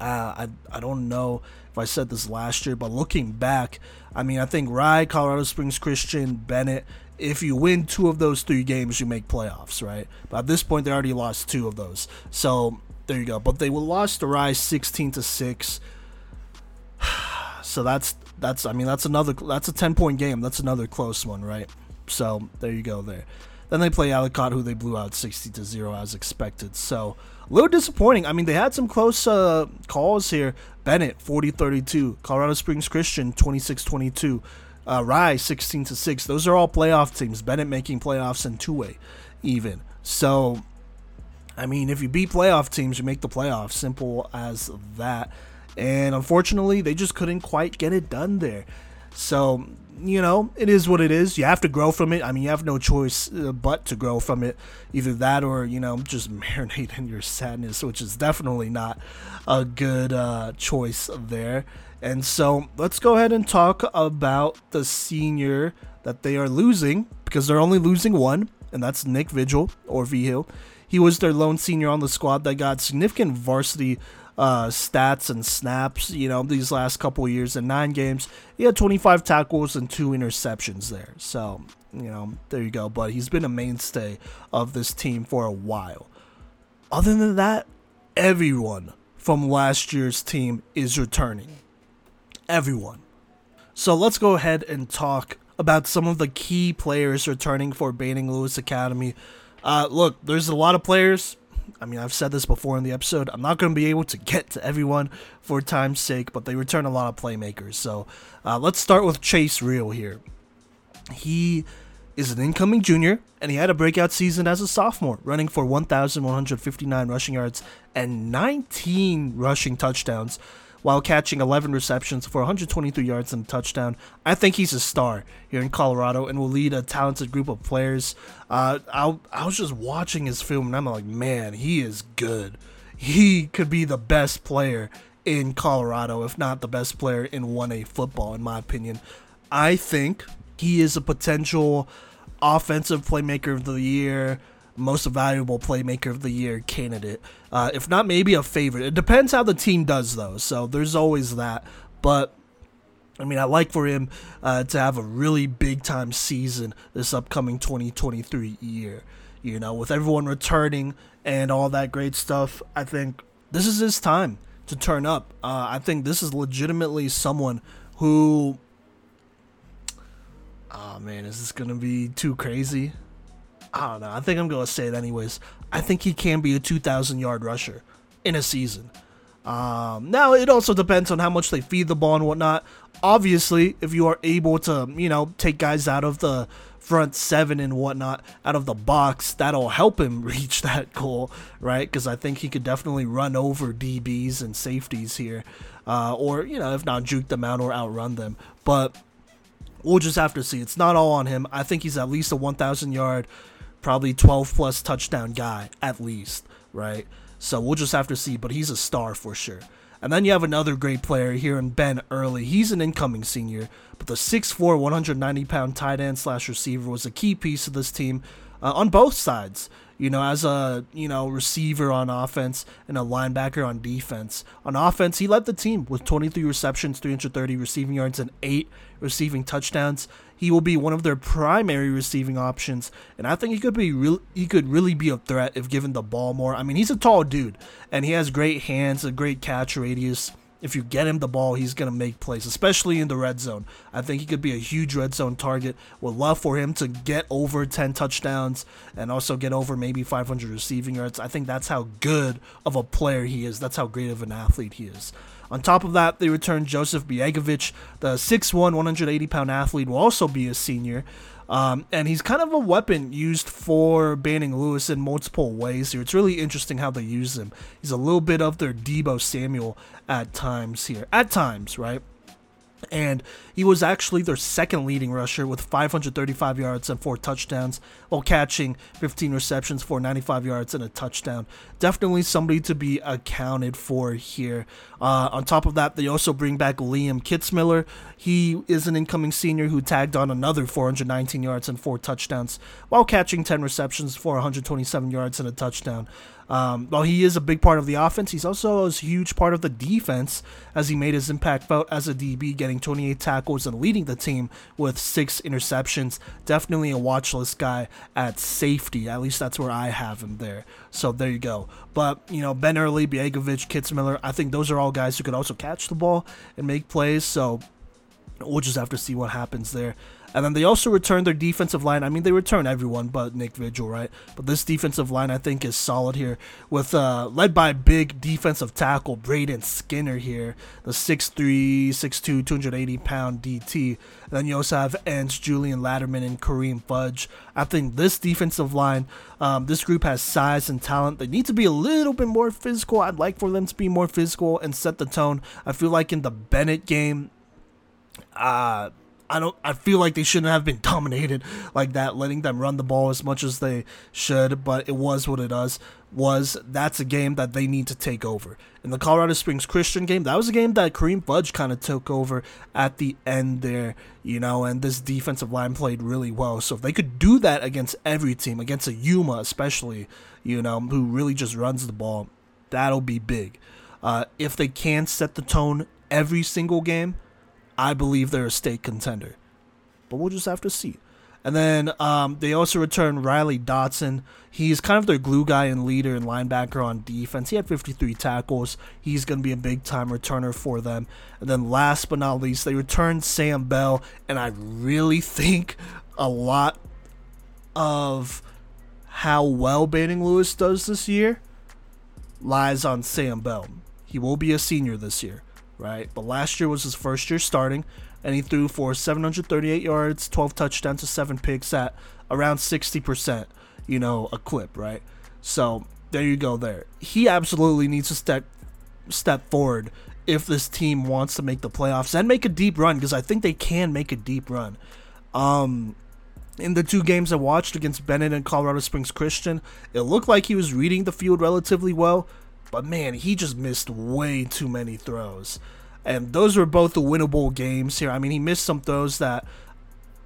I don't know if I said this last year, but looking back, I think Rye, Colorado Springs Christian, Bennett, if you win two of those three games, you make playoffs, right? But at this point, they already lost two of those. So there you go. But they lost to Rye 16-6. So that's a 10-point game. That's another close one, right? So there you go there. Then they play Ellicott, who they blew out 60-0 as expected. So a little disappointing. They had some close calls here. Bennett 40-32, Colorado Springs Christian 26-22, Rye 16-6. Those are all playoff teams. Bennett making playoffs in two-way even. So if you beat playoff teams, you make the playoffs. Simple as that. And unfortunately, they just couldn't quite get it done there. So, it is what it is. You have to grow from it. You have no choice but to grow from it. Either that or, just marinate in your sadness, which is definitely not a good choice there. And so let's go ahead and talk about the senior that they are losing, because they're only losing one, and that's Nick Vigil, or Vigil. He was their lone senior on the squad that got significant varsity stats and snaps, these last couple years. In 9 games, he had 25 tackles and 2 interceptions there. So, there you go. But he's been a mainstay of this team for a while. Other than that, everyone from last year's team is returning. Everyone. So let's go ahead and talk about some of the key players returning for Banning Lewis Academy. Look, there's a lot of players. I've said this before in the episode. I'm not going to be able to get to everyone for time's sake, but they return a lot of playmakers. So let's start with Chase Real here. He is an incoming junior, and he had a breakout season as a sophomore, running for 1,159 rushing yards and 19 rushing touchdowns, while catching 11 receptions for 123 yards and a touchdown. I think he's a star here in Colorado and will lead a talented group of players. I was just watching his film, and I'm like, man, he is good. He could be the best player in Colorado, if not the best player in 1A football, in my opinion. I think he is a potential offensive playmaker of the year, most valuable playmaker of the year candidate, if not maybe a favorite. It depends how the team does, though, so there's always that. But I like for him to have a really big time season this upcoming 2023 year, with everyone returning and all that great stuff. I think this is his time to turn up. I think this is legitimately someone who, is this gonna be too crazy? I don't know. I think I'm going to say it anyways. I think he can be a 2,000-yard rusher in a season. Now, it also depends on how much they feed the ball and whatnot. Obviously, if you are able to, take guys out of the front seven and whatnot, out of the box, that'll help him reach that goal, right? Because I think he could definitely run over DBs and safeties here. Or, if not, juke them out or outrun them. But we'll just have to see. It's not all on him. I think he's at least a 1,000-yard probably 12-plus touchdown guy, at least, right? So we'll just have to see, but he's a star for sure. And then you have another great player here in Ben Early. He's an incoming senior, but the 6'4", 190-pound tight end / receiver was a key piece of this team on both sides, as a, receiver on offense and a linebacker on defense. On offense, he led the team with 23 receptions, 330 receiving yards, and 8 receiving touchdowns. He will be one of their primary receiving options, and I think he could really be a threat if given the ball more. He's a tall dude, and he has great hands, a great catch radius, if you get him the ball, he's going to make plays, especially in the red zone. I think he could be a huge red zone target. Would love for him to get over 10 touchdowns and also get over maybe 500 receiving yards. I think that's how good of a player he is. That's how great of an athlete he is. On top of that, they returned Joseph Biegovich, the 6'1", 180-pound athlete, will also be a senior. And he's kind of a weapon used for Banning Lewis in multiple ways here. It's really interesting how they use him. He's a little bit of their Debo Samuel at times here. At times, right? And he was actually their second leading rusher with 535 yards and 4 touchdowns, while catching 15 receptions for 95 yards and a touchdown. Definitely somebody to be accounted for here. On top of that, they also bring back Liam Kitzmiller. He is an incoming senior who tagged on another 419 yards and 4 touchdowns, while catching 10 receptions for 127 yards and a touchdown. While he is a big part of the offense, he's also a huge part of the defense, as he made his impact felt as a DB, getting 28 tackles and leading the team with 6 interceptions. Definitely a watch list guy at safety. At least that's where I have him there. So there you go. But, you know, Ben Early, Biegovich, Kitzmiller, I think those are all guys who could also catch the ball and make plays. So we'll just have to see what happens there. And then they also returned their defensive line. I mean, they return everyone but Nick Vigil, right? But this defensive line, I think, is solid here, with led by big defensive tackle Braden Skinner here, the 6'3", 6'2", 280-pound DT. And then you also have ends Julian Latterman and Kareem Fudge. I think this defensive line, this group has size and talent. They need to be a little bit more physical. I'd like for them to be more physical and set the tone. I feel like in the Bennett game, I feel like they shouldn't have been dominated like that, letting them run the ball as much as they should, but it was what it was. That's a game that they need to take over. In the Colorado Springs Christian game, that was a game that Kareem Fudge kind of took over at the end there, you know, and this defensive line played really well. So if they could do that against every team, against a Yuma especially, you know, who really just runs the ball, that'll be big. If they can set the tone every single game, I believe they're a state contender, but we'll just have to see. And then they also return Riley Dotson. He's kind of their glue guy and leader and linebacker on defense. He had 53 tackles. He's going to be a big-time returner for them. And then last but not least, they return Sam Bell, and I really think a lot of how well Banning Lewis does this year lies on Sam Bell. He will be a senior this year. Right, but last year was his first year starting, and he threw for 738 yards, 12 touchdowns to 7 picks at around 60%, you know, a clip, right? So there you go there. He absolutely needs to step forward if this team wants to make the playoffs and make a deep run, because I think they can make a deep run. In the two games I watched against Bennett and Colorado Springs Christian, it looked like he was reading the field relatively well. But, man, he just missed way too many throws. And those were both the winnable games here. I mean, he missed some throws that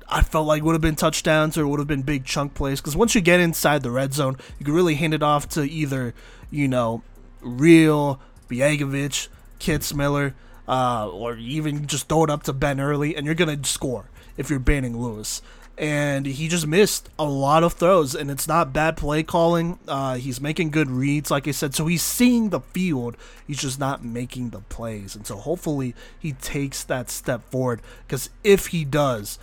I felt like would have been touchdowns or would have been big chunk plays. Because once you get inside the red zone, you can really hand it off to either, you know, Real, Biegovich, Kitzmiller, or even just throw it up to Ben Early, and you're going to score if you're Banning Lewis. And he just missed a lot of throws, and it's not bad play calling. He's making good reads, like I said. So he's seeing the field. He's just not making the plays. And so hopefully he takes that step forward, because if he does,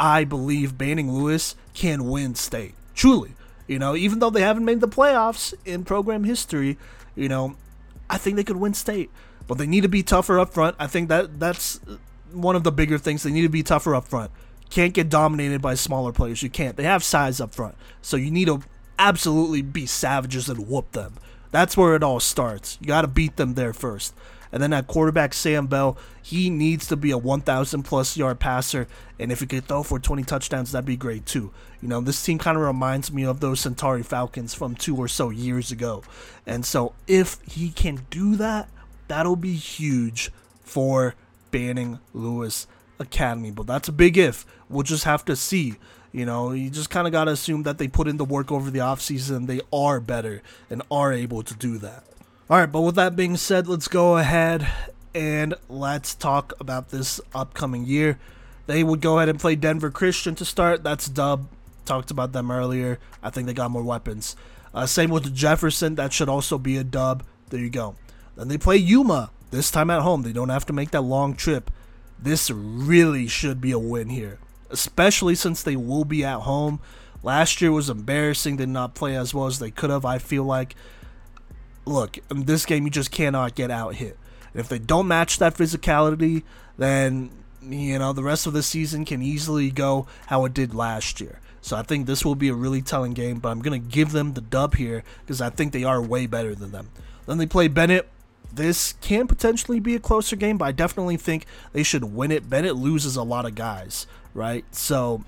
I believe Banning Lewis can win state. Truly. You know, even though they haven't made the playoffs in program history, you know, I think they could win state. But they need to be tougher up front. I think that's one of the bigger things. They need to be tougher up front. Can't get dominated by smaller players. You can't. They have size up front. So you need to absolutely be savages and whoop them. That's where it all starts. You got to beat them there first. And then at quarterback, Sam Bell, he needs to be a 1,000-plus yard passer. And if he could throw for 20 touchdowns, that'd be great too. You know, this team kind of reminds me of those Centauri Falcons from 2 or so years ago. And so if he can do that, that'll be huge for Banning Lewis Academy. But that's a big if. We'll just have to see. You know, you just kind of got to assume that they put in the work over the offseason. They are better and are able to do that. All right, but with that being said, let's go ahead and let's talk about this upcoming year. They would go ahead and play Denver Christian to start. That's dub. Talked about them earlier. I think they got more weapons. Same with Jefferson. That should also be a dub. There you go. Then they play Yuma. This time at home, they don't have to make that long trip. This really should be a win here, especially since they will be at home. Last year was embarrassing. They did not play as well as they could have, I feel like. Look, in this game, you just cannot get out-hit. If they don't match that physicality, then, you know, the rest of the season can easily go how it did last year. So I think this will be a really telling game, but I'm going to give them the dub here because I think they are way better than them. Then they play Bennett. This can potentially be a closer game, but I definitely think they should win it. Bennett loses a lot of guys, right? So,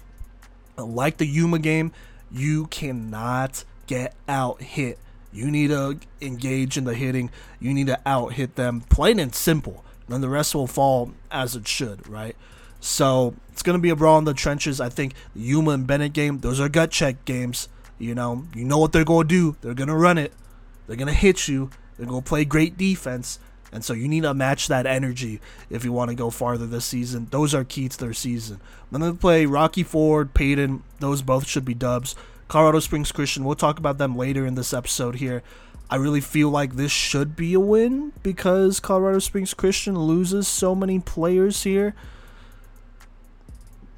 like the Yuma game, you cannot get out-hit. You need to engage in the hitting. You need to out-hit them, plain and simple. Then the rest will fall as it should, right? So, it's going to be a brawl in the trenches. I think the Yuma and Bennett game, those are gut-check games. You know what they're going to do. They're going to run it. They're going to hit you. They're going to play great defense, and so you need to match that energy if you want to go farther this season. Those are key to their season. Then they play Rocky Ford, Payton. Those both should be dubs. Colorado Springs Christian, we'll talk about them later in this episode here. I really feel like this should be a win because Colorado Springs Christian loses so many players here.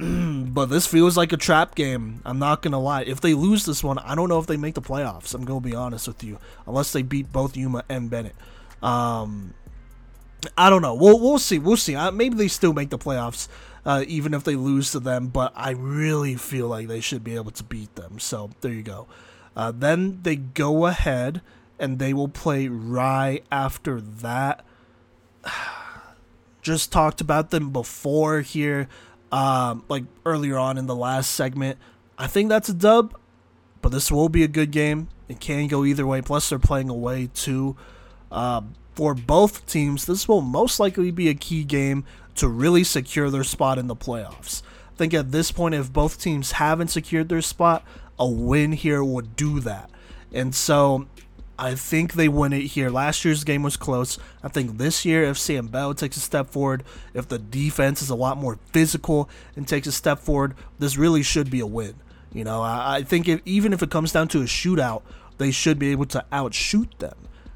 But this feels like a trap game. I'm not going to lie. If they lose this one, I don't know if they make the playoffs. I'm going to be honest with you. Unless they beat both Yuma and Bennett. I don't know. We'll see. We'll see. Maybe they still make the playoffs, even if they lose to them. But I really feel like they should be able to beat them. So, there you go. Then they go ahead and they will play Rye after that. Just talked about them before here. Like earlier on in the last segment. I think that's a dub, but this will be a good game. It can go either way, plus they're playing away too. For both teams, this will most likely be a key game to really secure their spot in the playoffs. I think at this point, if both teams haven't secured their spot, a win here would do that. And so I think they win it here. Last year's game was close. I think this year, if Sam Bell takes a step forward, if the defense is a lot more physical and takes a step forward, this really should be a win. You know, I think even if it comes down to a shootout, they should be able to outshoot them.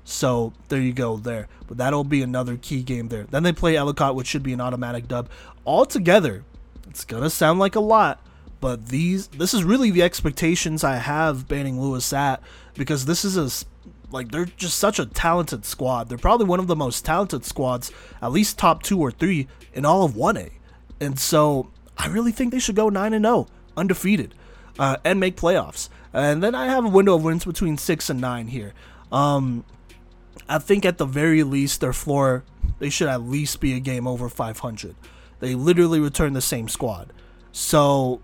So, there you go there. But that'll be another key game there. Then they play Ellicott, which should be an automatic dub. Altogether, it's going to sound like a lot. But this is really the expectations I have Banning Lewis at, because this is they're just such a talented squad. They're probably one of the most talented squads, at least top 2 or 3 in all of 1A. And so I really think they should go 9-0, undefeated, and make playoffs. And then I have a window of wins between 6 and 9 here. I think at the very least, their floor, they should at least be a game over 500. They literally return the same squad. So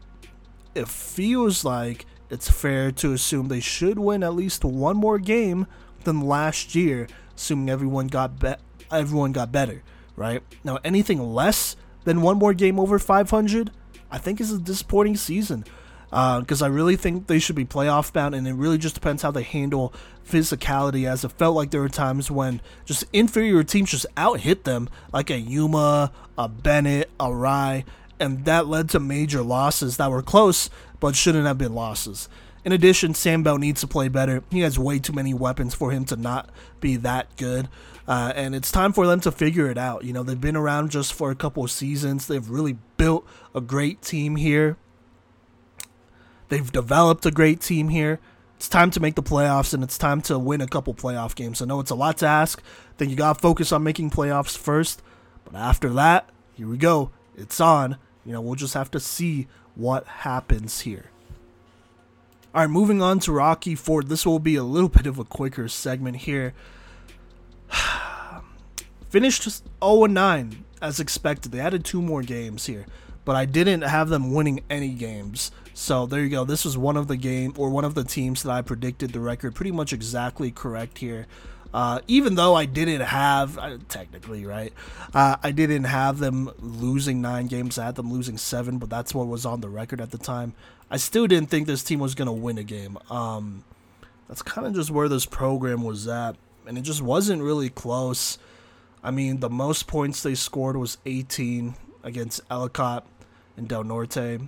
it feels like it's fair to assume they should win at least one more game than last year, assuming everyone got better, right? Now, anything less than one more game over 500, I think is a disappointing season because I really think they should be playoff bound, and it really just depends how they handle physicality, as it felt like there were times when just inferior teams just out-hit them, like a Yuma, a Bennett, a Rye, and that led to major losses that were close but shouldn't have been losses. In addition, Sam Bell needs to play better. He has way too many weapons for him to not be that good. And it's time for them to figure it out. You know, they've been around just for a couple of seasons. They've really built a great team here. They've developed a great team here. It's time to make the playoffs, and it's time to win a couple playoff games. I know it's a lot to ask. I think you got to focus on making playoffs first. But after that, here we go. It's on. You know, we'll just have to see what happens here. All right, moving on to Rocky Ford. This will be a little bit of a quicker segment here. Finished 0-9 as expected. They added 2 more games here, but I didn't have them winning any games. So there you go. This was one of the teams that I predicted the record pretty much exactly correct here. Even though I didn't have, technically, right? I didn't have them losing 9 games. I had them losing 7, but that's what was on the record at the time. I still didn't think this team was going to win a game. That's kind of just where this program was at, and it just wasn't really close. I mean, the most points they scored was 18 against Ellicott and Del Norte.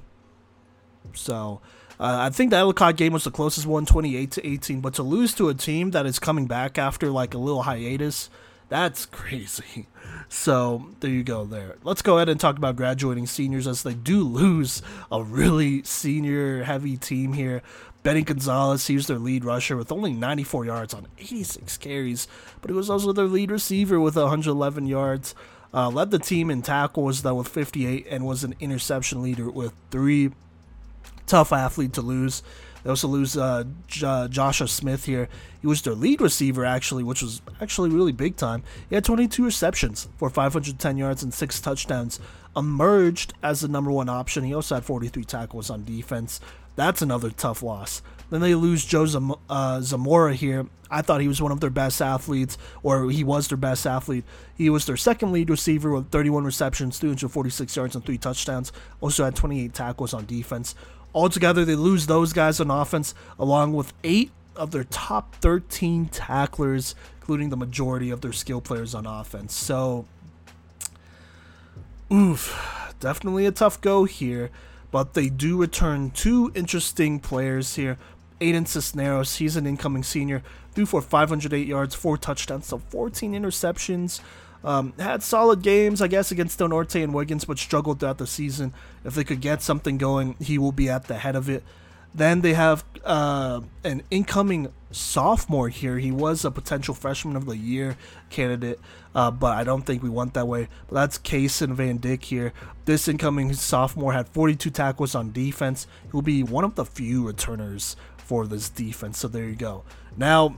So I think the Ellicott game was the closest one, 28-18. But to lose to a team that is coming back after like a little hiatus, That's crazy. So there you go there. Let's go ahead and talk about graduating seniors, as they do lose a really senior-heavy team here. Benny Gonzalez, he was their lead rusher with only 94 yards on 86 carries, but he was also their lead receiver with 111 yards. Led the team in tackles, though, with 58, and was an interception leader with 3. Tough athlete to lose. They also lose Joshua Smith here. He was their lead receiver, actually, which was actually really big time. He had 22 receptions for 510 yards and 6 touchdowns. Emerged as the number one option. He also had 43 tackles on defense. That's another tough loss. Then they lose Joe Zamora here. I thought he was one of their best athletes, or he was their best athlete. He was their second lead receiver with 31 receptions, 346 yards, and 3 touchdowns. Also had 28 tackles on defense. Altogether, they lose those guys on offense, along with 8 of their top 13 tacklers, including the majority of their skill players on offense. So, definitely a tough go here, but they do return 2 interesting players here. Aiden Cisneros, he's an incoming senior, threw for 508 yards, 4 touchdowns, so 14 interceptions. Had solid games, I guess, against Del Norte and Wiggins, but struggled throughout the season. If they could get something going, he will be at the head of it. Then they have an incoming sophomore here. He was a potential freshman of the year candidate, but I don't think we went that way. But that's Kaysen Van Dyke here. This incoming sophomore had 42 tackles on defense. He'll be one of the few returners for this defense, so there you go. Now,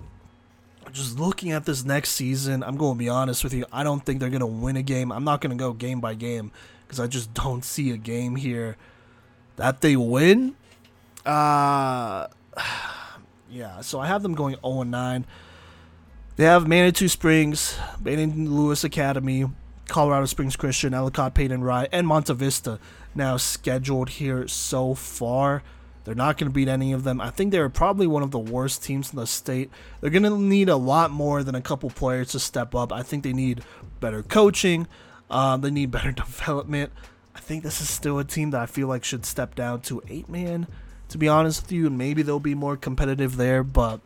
just looking at this next season, I'm going to be honest with you. I don't think they're going to win a game. I'm not going to go game by game because I just don't see a game here that they win. Yeah, so I have them going 0-9. They have Manitou Springs, Baden Lewis Academy, Colorado Springs Christian, Ellicott, Peyton Rye, and Monte Vista now scheduled here so far. They're not going to beat any of them. I think they're probably one of the worst teams in the state. They're going to need a lot more than a couple players to step up. I think they need better coaching. They need better development. I think this is still a team that I feel like should step down to 8-man, to be honest with you. And maybe they'll be more competitive there, but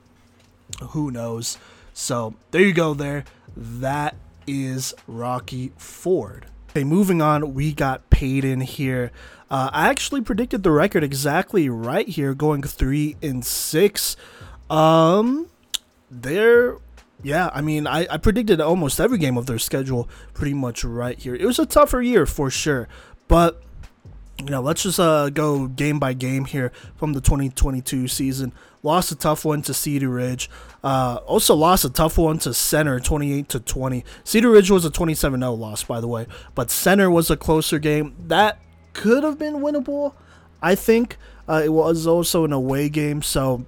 who knows. So there you go there. That is Rocky Ford. Okay, moving on, we got Peyton here. I actually predicted the record exactly right here, going 3-6. I predicted almost every game of their schedule pretty much right here. It was a tougher year for sure, but let's just go game by game here from the 2022 season. Lost a tough one to Cedar Ridge. Also lost a tough one to Center, 28-20. Cedar Ridge was a 27-0 loss, by the way, but Center was a closer game. That could have been winnable, I think. It was also an away game, so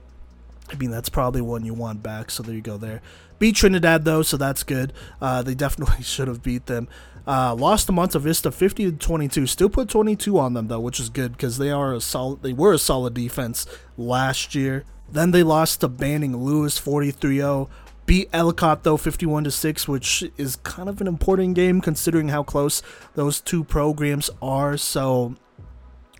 I mean, that's probably one you want back, so there you go there. Beat Trinidad, though, so that's good. They definitely should have beat them. Lost to Monte Vista 50-22. Still put 22 on them, though, which is good because they were a solid defense last year. Then they lost to Banning Lewis 43-0. Beat Ellicott, though, 51-6, which is kind of an important game considering how close those two programs are. So,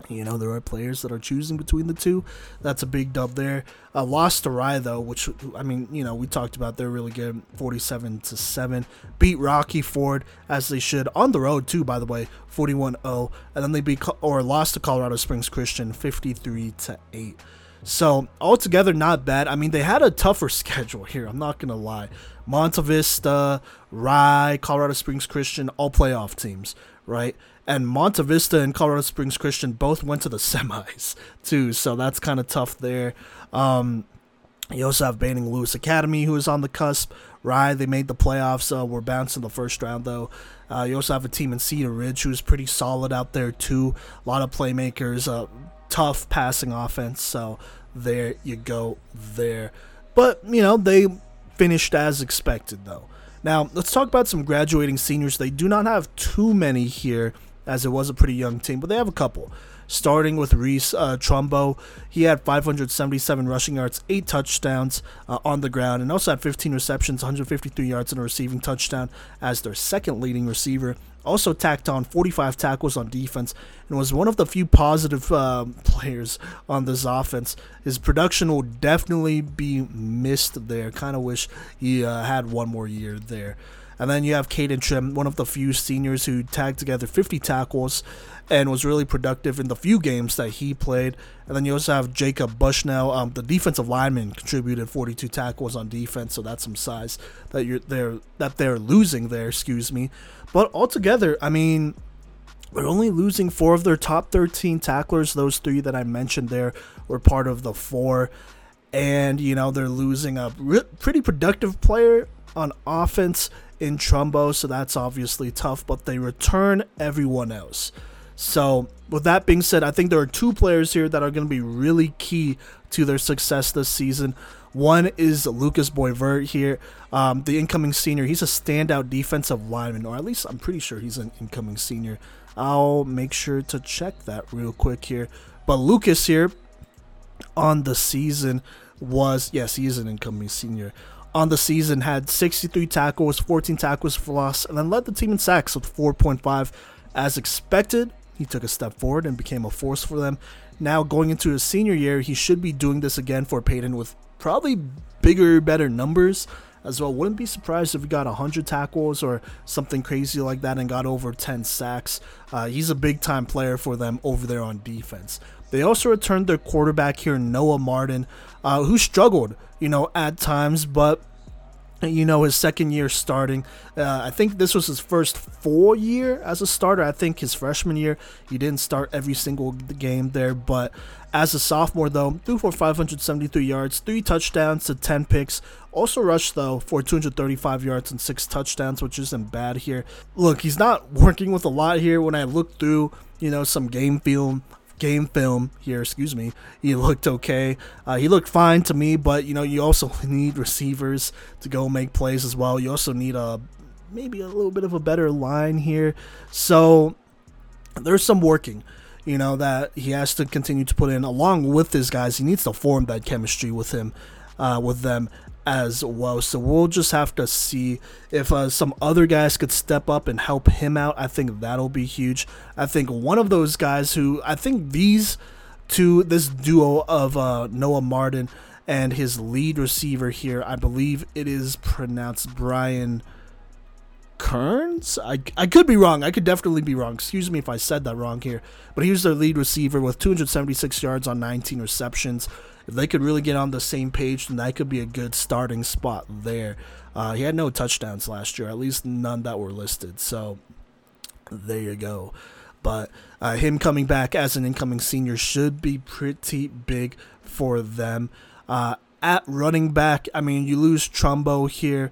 there are players that are choosing between the two. That's a big dub there. Lost to Rye, though, which, we talked about. They're really good, 47-7. Beat Rocky Ford, as they should, on the road, too, by the way, 41-0. And then they lost to Colorado Springs Christian, 53-8. So, altogether, not bad. I mean, they had a tougher schedule here. I'm not going to lie. Monte Vista, Rye, Colorado Springs Christian, all playoff teams, right? And Monte Vista and Colorado Springs Christian both went to the semis, too. So, that's kind of tough there. You also have Banning Lewis Academy, who is on the cusp. Rye, they made the playoffs. Were bounced in the first round, though. You also have a team in Cedar Ridge, who's pretty solid out there, too. A lot of playmakers. Tough passing offense, so there you go there. But, they finished as expected, though. Now, let's talk about some graduating seniors. They do not have too many here, as it was a pretty young team, but they have a couple. Starting with Reese Trumbo, he had 577 rushing yards, 8 touchdowns on the ground, and also had 15 receptions, 153 yards, and a receiving touchdown as their second leading receiver. Also tacked on 45 tackles on defense and was one of the few positive players on this offense. His production will definitely be missed there. Kind of wish he had one more year there. And then you have Caden Trim, one of the few seniors who tagged together 50 tackles and was really productive in the few games that he played. And then you also have Jacob Bushnell, the defensive lineman, contributed 42 tackles on defense, so that's some size that they're losing there, But altogether, I mean, they're only losing four of their top 13 tacklers. Those three that I mentioned there were part of the four. And, you know, they're losing a pretty productive player on offense in Trumbo, so that's obviously tough, but they return everyone else. So, with that being said, I think there are two players here that are going to be really key to their success this season. One is Lucas Boivert here, the incoming senior. He's a standout defensive lineman, or at least I'm pretty sure he's an incoming senior. I'll make sure to check that real quick here. But Lucas here on the season was, yes, he is an incoming senior. On the season had 63 tackles, 14 tackles for loss, and then led the team in sacks with 4.5. As expected, he took a step forward and became a force for them. Now going into his senior year, he should be doing this again for Peyton with probably bigger, better numbers as well. Wouldn't be surprised if he got 100 tackles or something crazy like that and got over 10 sacks. He's a big-time player for them over there on defense. They also returned their quarterback here, Noah Martin, who struggled, you know, at times, but, you know, his second year starting, I think this was his first full year as a starter. I think his freshman year, he didn't start every single game there, but as a sophomore, though, threw for 573 yards, 3 touchdowns to 10 picks. Also rushed, though, for 235 yards and 6 touchdowns, which isn't bad here. Look, he's not working with a lot here. When I looked through, you know, some game film here, he looked okay. He looked fine to me, but, you know, you also need receivers to go make plays as well. You also need maybe a little bit of a better line here. So there's some working, you know, that he has to continue to put in along with his guys. He needs to form that chemistry with him, with them as well. So we'll just have to see if some other guys could step up and help him out. I think that'll be huge. I think one of those guys who I think these two, this duo of Noah Martin and his lead receiver here, I believe it is pronounced Brian Kearns. I could be wrong. I could definitely be wrong. Excuse me if I said that wrong here. But he was their lead receiver with 276 yards on 19 receptions. If they could really get on the same page, then that could be a good starting spot there. He had no touchdowns last year, at least none that were listed. So there you go. But him coming back as an incoming senior should be pretty big for them. At running back, I mean, you lose Trumbo here.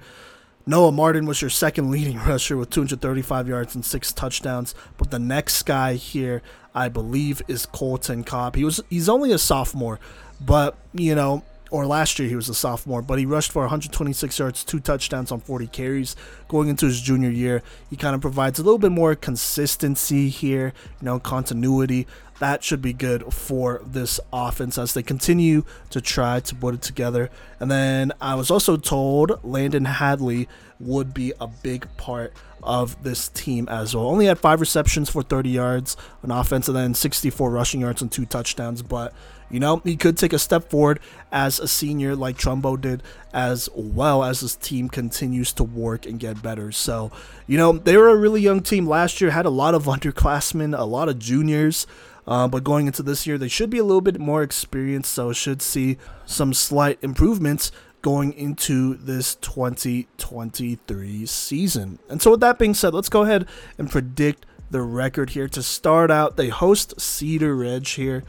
Noah Martin was your second leading rusher with 235 yards and 6 touchdowns. But the next guy here, I believe, is Colton Cobb. He's only a sophomore, but, you know, or last year he was a sophomore, but he rushed for 126 yards, 2 touchdowns on 40 carries. Going into his junior year, he kind of provides a little bit more consistency here, you know, continuity. That should be good for this offense as they continue to try to put it together. And then I was also told Landon Hadley would be a big part of this team as well. Only had 5 receptions for 30 yards on offense and then 64 rushing yards and 2 touchdowns. But, you know, he could take a step forward as a senior like Trumbo did, as well as his team continues to work and get better. So, you know, they were a really young team last year, had a lot of underclassmen, a lot of juniors. But going into this year, they should be a little bit more experienced, so should see some slight improvements going into this 2023 season. And so with that being said, let's go ahead and predict the record here. To start out, they host Cedar Ridge here.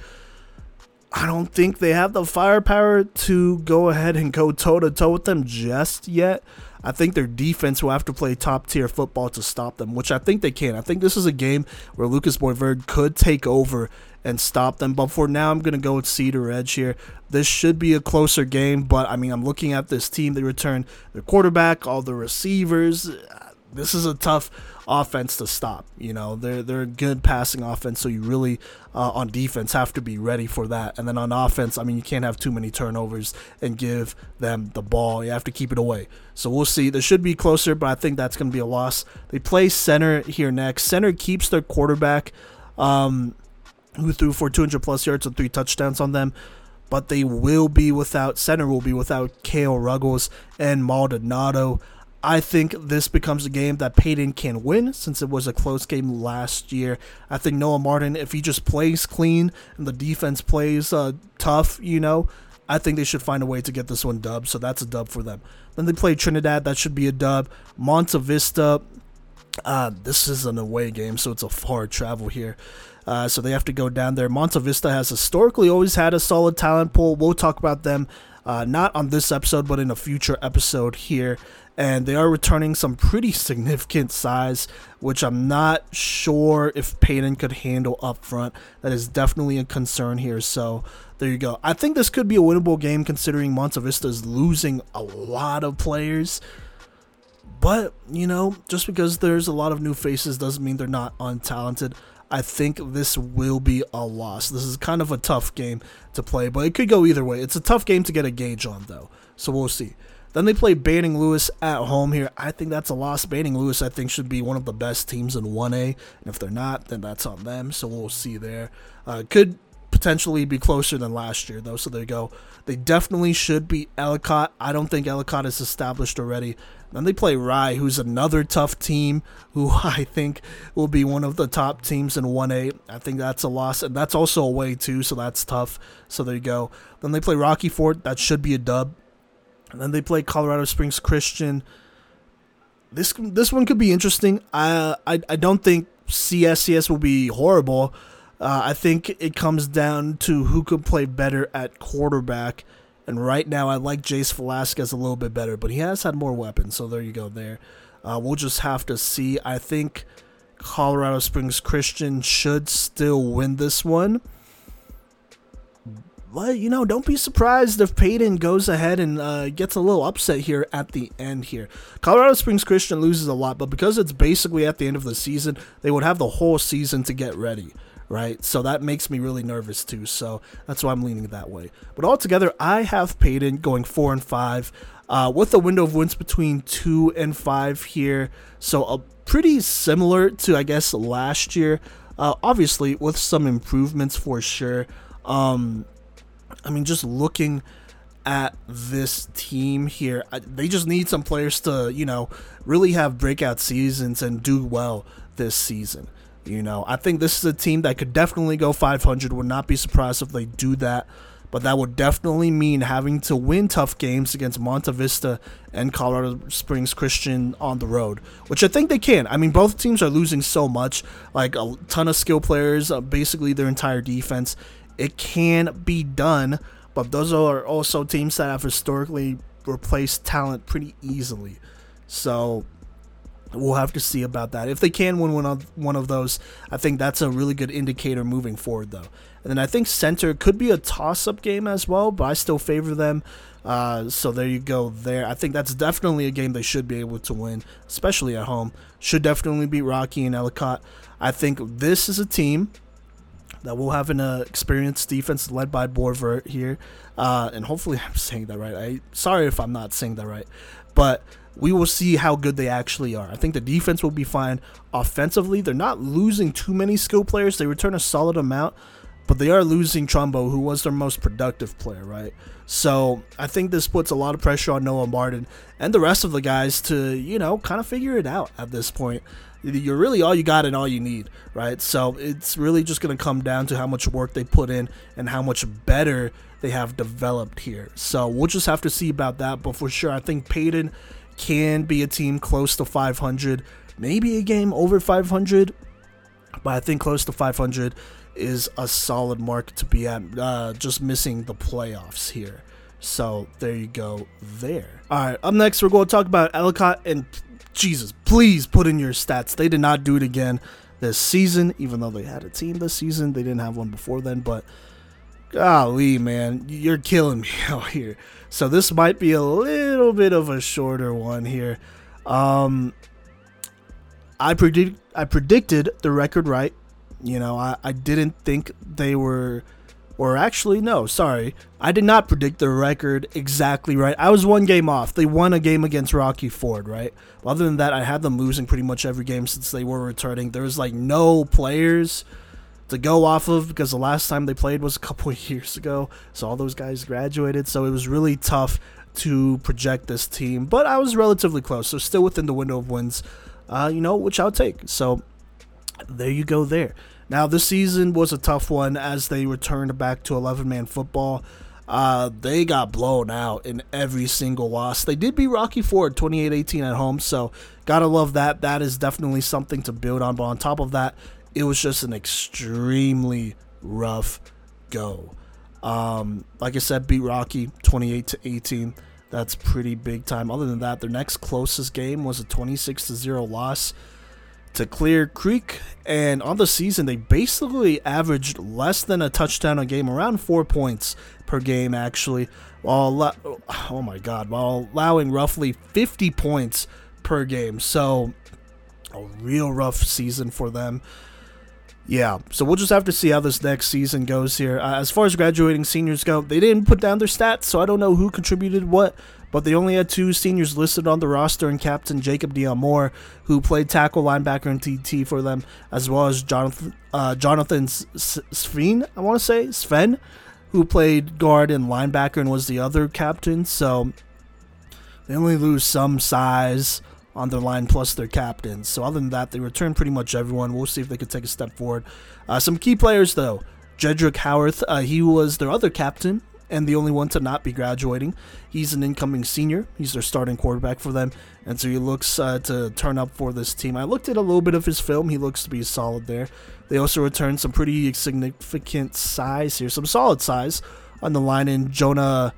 I don't think they have the firepower to go ahead and go toe-to-toe with them just yet. I think their defense will have to play top-tier football to stop them, which I think they can. I think this is a game where Lucas Boivert could take over and stop them. But for now, I'm going to go with Cedar Edge here. This should be a closer game, but, I mean, I'm looking at this team. They return their quarterback, all the receivers. This is a tough offense to stop. You know, they're a good passing offense, so you really, on defense, have to be ready for that. And then on offense, I mean, you can't have too many turnovers and give them the ball. You have to keep it away. So we'll see. This should be closer, but I think that's going to be a loss. They play center here next. Center keeps their quarterback, who threw for 200-plus yards and 3 touchdowns on them. But they will be without – center will be without Cale Ruggles and Maldonado. I think this becomes a game that Peyton can win, since it was a close game last year. I think Noah Martin, if he just plays clean and the defense plays tough, I think they should find a way to get this one dubbed, so that's a dub for them. Then they play Trinidad, that should be a dub. Monte Vista, this is an away game, so it's a far travel here. So they have to go down there. Monte Vista has historically always had a solid talent pool. We'll talk about them, not on this episode, but in a future episode here. And they are returning some pretty significant size, which I'm not sure if Peyton could handle up front. That is definitely a concern here. So there you go. I think this could be a winnable game, considering Monte Vista is losing a lot of players. But, just because there's a lot of new faces doesn't mean they're not untalented. I think this will be a loss. This is kind of a tough game to play, but it could go either way. It's a tough game to get a gauge on, though. So we'll see. Then they play Banning Lewis at home here. I think that's a loss. Banning Lewis, I think, should be one of the best teams in 1A. And if they're not, then that's on them. So we'll see there. Could potentially be closer than last year, though. So there you go. They definitely should beat Ellicott. I don't think Ellicott is established already. Then they play Rye, who's another tough team, who I think will be one of the top teams in 1A. I think that's a loss, and that's also away, too, so that's tough. So there you go. Then they play Rocky Fort. That should be a dub. And then they play Colorado Springs Christian. This one could be interesting. I don't think CSCS will be horrible. I think it comes down to who could play better at quarterback. And right now, I like Jace Velasquez a little bit better, but he has had more weapons. So there you go there. We'll just have to see. I think Colorado Springs Christian should still win this one. But, don't be surprised if Peyton goes ahead and gets a little upset here at the end here. Colorado Springs Christian loses a lot, but because it's basically at the end of the season, they would have the whole season to get ready, right? So that makes me really nervous, too. So that's why I'm leaning that way. But altogether, I have Peyton going 4-5 with a window of wins between 2 and 5 here. So pretty similar to, I guess, last year. Obviously, with some improvements for sure. Just looking at this team here, they just need some players to, really have breakout seasons and do well this season. I think this is a team that could definitely go 500. Would not be surprised if they do that, but that would definitely mean having to win tough games against Monte Vista and Colorado Springs Christian on the road, which I think they can. Both teams are losing so much, like a ton of skill players, basically their entire defense. It can be done, but those are also teams that have historically replaced talent pretty easily. So we'll have to see about that. If they can win one of those, I think that's a really good indicator moving forward, though. And then I think center could be a toss-up game as well, but I still favor them. So there you go there. I think that's definitely a game they should be able to win, especially at home. Should definitely beat Rocky and Ellicott. I think this is a team that we'll have an experienced defense led by Boivert here. And hopefully I'm saying that right. Sorry if I'm not saying that right. But we will see how good they actually are. I think the defense will be fine offensively. They're not losing too many skill players. They return a solid amount. But they are losing Trumbo, who was their most productive player, right? So I think this puts a lot of pressure on Noah Martin and the rest of the guys to, kind of figure it out at this point. You're really all you got and all you need, right? So it's really just going to come down to how much work they put in and how much better they have developed here. So we'll just have to see about that. But for sure, I think Peyton can be a team close to 500, maybe a game over 500. But I think close to 500 is a solid mark to be at, just missing the playoffs here. So there you go there. All right, up next, we're going to talk about Ellicott and... Jesus, please put in your stats. They did not do it again this season, even though they had a team this season. They didn't have one before then, but golly, man, you're killing me out here. So this might be a little bit of a shorter one here. I predicted the record right. I didn't think they were... Or actually, no, sorry. I did not predict the record exactly right. I was one game off. They won a game against Rocky Ford, right? Other than that, I had them losing pretty much every game since they were returning. There was, no players to go off of because the last time they played was a couple of years ago. So all those guys graduated. So it was really tough to project this team, but I was relatively close, so still within the window of wins, which I'll take. So there you go there. Now, this season was a tough one as they returned back to 11-man football. They got blown out in every single loss. They did beat Rocky Ford 28-18 at home, so gotta love that. That is definitely something to build on, but on top of that, it was just an extremely rough go. Like I said, beat Rocky 28-18. That's pretty big time. Other than that, their next closest game was a 26-0 loss to Clear Creek, and on the season they basically averaged less than a touchdown a game, around 4 points per game actually, while allowing roughly 50 points per game. So a real rough season for them. Yeah, so we'll just have to see how this next season goes here. As far as graduating seniors go, they didn't put down their stats, so I don't know who contributed what, but they only had two seniors listed on the roster, and captain Jacob D. Moore, who played tackle, linebacker, and TT for them, as well as Jonathan Sven, who played guard and linebacker and was the other captain. So they only lose some size on their line plus their captains. So other than that, they return pretty much everyone. We'll see if they could take a step forward. Some key players, though. Jedrick Howarth, he was their other captain and the only one to not be graduating. He's an incoming senior. He's their starting quarterback for them, and so he looks to turn up for this team. I looked at a little bit of his film. He looks to be solid there. They also returned some pretty significant size here, some solid size on the line in Jonah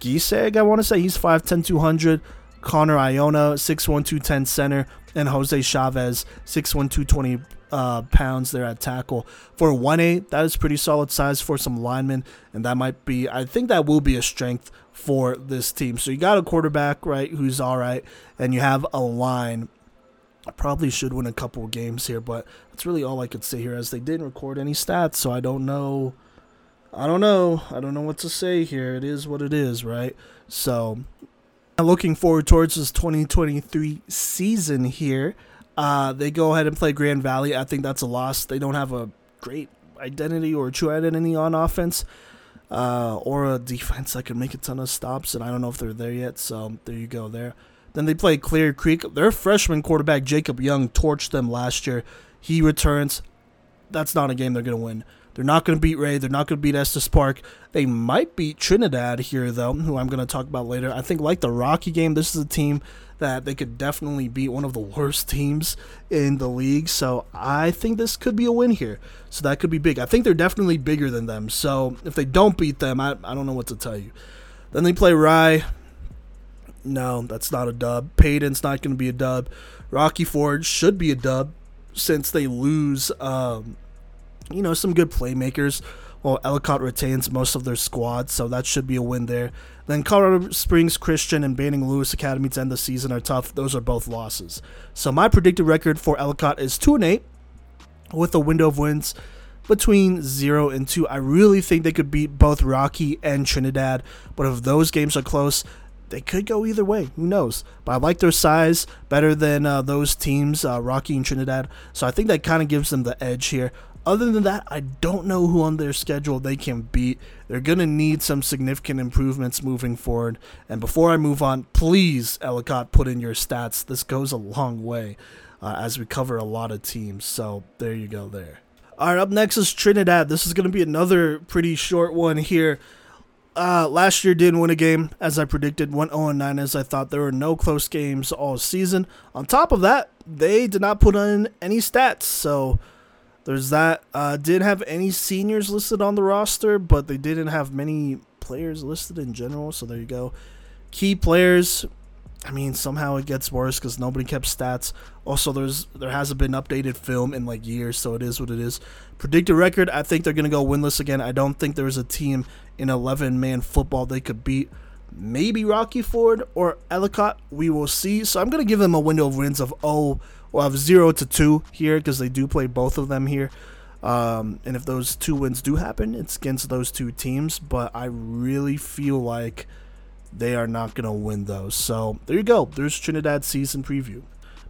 Gieseg, I want to say. He's 5'10", 200. Connor Iona, 6'1", 210 center, and Jose Chavez, 6'1", 220 pounds there at tackle. For 1A, that is pretty solid size for some linemen, and that might be, I think that will be a strength for this team. So you got a quarterback, right, who's all right, and you have a line. I probably should win a couple games here, but that's really all I could say here, as they didn't record any stats, so I don't know. I don't know what to say here. It is what it is, right? So looking forward towards this 2023 season here, they go ahead and play Grand Valley. I think that's a loss. They don't have a great identity or a true identity on offense, or a defense that can make a ton of stops, and I don't know if they're there yet, so there you go there. Then they play Clear Creek. Their freshman quarterback, Jacob Young, torched them last year. He returns. That's not a game they're going to win. They're not going to beat Ray. They're not going to beat Estes Park. They might beat Trinidad here, though, who I'm going to talk about later. I think, like the Rocky game, this is a team that they could definitely beat, one of the worst teams in the league. So I think this could be a win here. So that could be big. I think they're definitely bigger than them. So if they don't beat them, I don't know what to tell you. Then they play Rye. No, that's not a dub. Payton's not going to be a dub. Rocky Ford should be a dub since they lose some good playmakers. Well, Ellicott retains most of their squad, so that should be a win there. Then Colorado Springs Christian and Banning Lewis Academy to end the season are tough. Those are both losses. So my predicted record for Ellicott is 2-8 with a window of wins between 0-2. I really think they could beat both Rocky and Trinidad, but if those games are close, they could go either way. Who knows? But I like their size better than those teams, Rocky and Trinidad, so I think that kind of gives them the edge here. Other than that, I don't know who on their schedule they can beat. They're going to need some significant improvements moving forward. And before I move on, please, Ellicott, put in your stats. This goes a long way as we cover a lot of teams. So there you go there. All right, up next is Trinidad. This is going to be another pretty short one here. Last year didn't win a game, as I predicted, went 0-9, as I thought. There were no close games all season. On top of that, they did not put in any stats, so there's that. Didn't have any seniors listed on the roster, but they didn't have many players listed in general, so there you go. Key players, I mean, somehow it gets worse because nobody kept stats. Also, there hasn't been updated film in like years, so it is what it is. Predicted record, I think they're going to go winless again. I don't think there's a team in 11-man football they could beat. Maybe Rocky Ford or Ellicott, we will see. So I'm going to give them a window of wins of 0-2 here, because they do play both of them here. And if those two wins do happen, it's against those two teams. But I really feel like they are not going to win those. So there you go. There's Trinidad's season preview.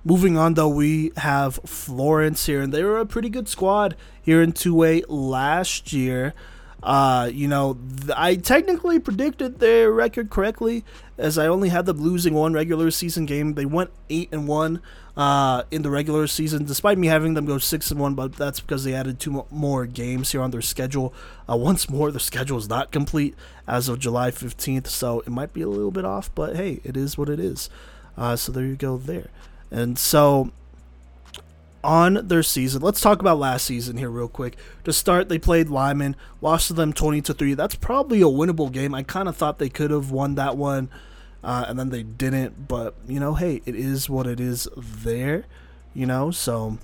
Moving on, though, we have Florence here. And they were a pretty good squad here in 2A last year. I technically predicted their record correctly, as I only had them losing one regular season game. They went 8-1 in the regular season, despite me having them go 6-1, but that's because they added two more games here on their schedule. Once more, their schedule is not complete as of July 15th, so it might be a little bit off, but hey, it is what it is. So there you go there. And so on their season, let's talk about last season here real quick. To start, they played Lyman, lost to them 20-3. That's probably a winnable game. I kind of thought they could have won that one, and then they didn't. But, hey, it is what it is there, So,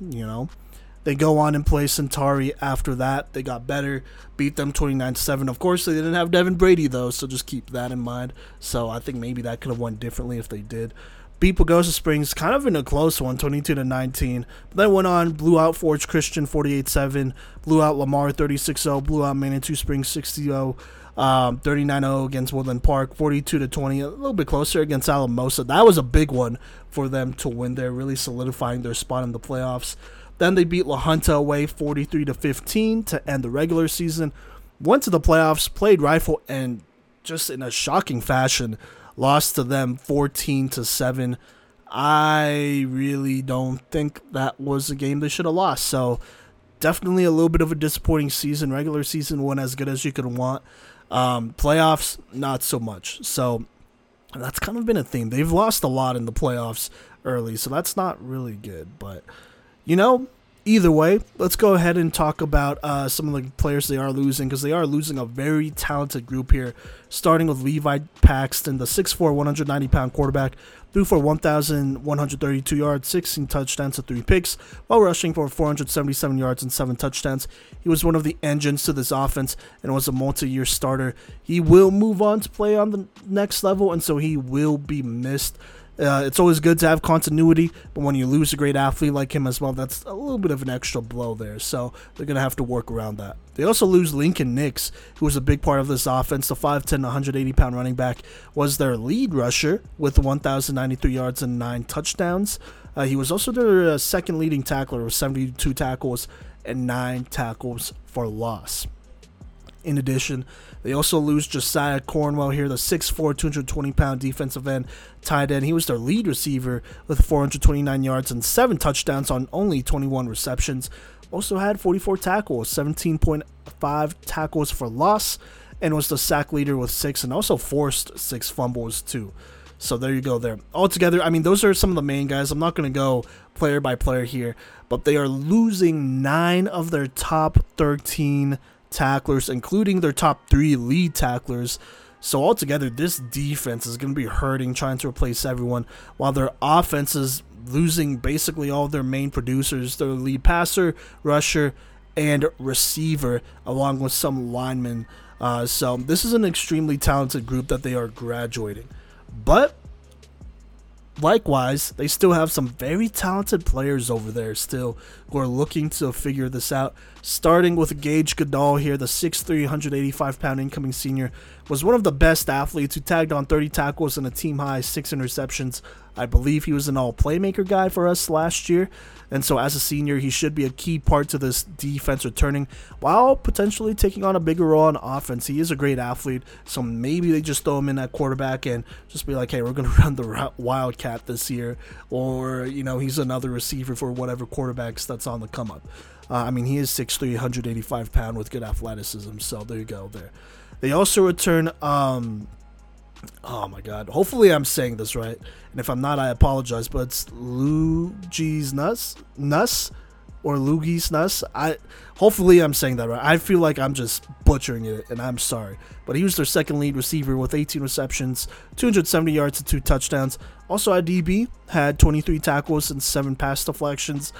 they go on and play Centauri after that. They got better, beat them 29-7. Of course, they didn't have Devin Brady, though, so just keep that in mind. So I think maybe that could have went differently if they did. Beat Pagosa Springs kind of in a close one, 22-19. But then went on, blew out Forge Christian 48-7, blew out Lamar 36-0, blew out Manitou Springs 60-0, 39-0 against Woodland Park, 42-20, a little bit closer against Alamosa. That was a big one for them to win there, really solidifying their spot in the playoffs. Then they beat La Junta away 43-15 to end the regular season. Went to the playoffs, played Rifle, and just in a shocking fashion, lost to them 14-7. I really don't think that was a game they should have lost. So definitely a little bit of a disappointing season. Regular season went as good as you could want. Playoffs, not so much. So that's kind of been a theme. They've lost a lot in the playoffs early, so that's not really good. But, either way, let's go ahead and talk about some of the players they are losing, because they are losing a very talented group here, starting with Levi Paxton, the 6'4", 190-pound quarterback, threw for 1,132 yards, 16 touchdowns to 3 picks, while rushing for 477 yards and 7 touchdowns. He was one of the engines to this offense and was a multi-year starter. He will move on to play on the next level, and so he will be missed. It's always good to have continuity, but when you lose a great athlete like him as well, that's a little bit of an extra blow there, so they're going to have to work around that. They also lose Lincoln Nix, who was a big part of this offense. The 5'10", 180-pound running back was their lead rusher with 1,093 yards and 9 touchdowns. He was also their second leading tackler with 72 tackles and 9 tackles for loss. In addition, they also lose Josiah Cornwell here, the 6'4", 220-pound defensive end, tight end. He was their lead receiver with 429 yards and 7 touchdowns on only 21 receptions. Also had 44 tackles, 17.5 tackles for loss, and was the sack leader with 6, and also forced 6 fumbles too. So there you go there. Altogether, those are some of the main guys. I'm not going to go player by player here, but they are losing 9 of their top 13 tacklers, including their top 3 lead tacklers. So altogether, this defense is going to be hurting, trying to replace everyone, while their offense is losing basically all their main producers, their lead passer, rusher, and receiver, along with some linemen. So this is an extremely talented group that they are graduating. But likewise, they still have some very talented players over there still who are looking to figure this out. Starting with Gage Goodall here, the 6'3", 185-pound incoming senior, was one of the best athletes who tagged on 30 tackles and a team-high 6 interceptions. I believe he was an all-playmaker guy for us last year, and so as a senior, he should be a key part to this defense returning while potentially taking on a bigger role on offense. He is a great athlete, so maybe they just throw him in at quarterback and just be like, hey, we're going to run the Wildcat this year, or, he's another receiver for whatever quarterbacks that's on the come-up. He is 6'3", 185-pound with good athleticism, so there you go there. They also return, hopefully I'm saying this right, and if I'm not, I apologize, but it's Lugis Nuss. Hopefully I'm saying that right. I feel like I'm just butchering it, and I'm sorry. But he was their second lead receiver with 18 receptions, 270 yards and 2 touchdowns. Also, IDB had 23 tackles and 7 pass deflections.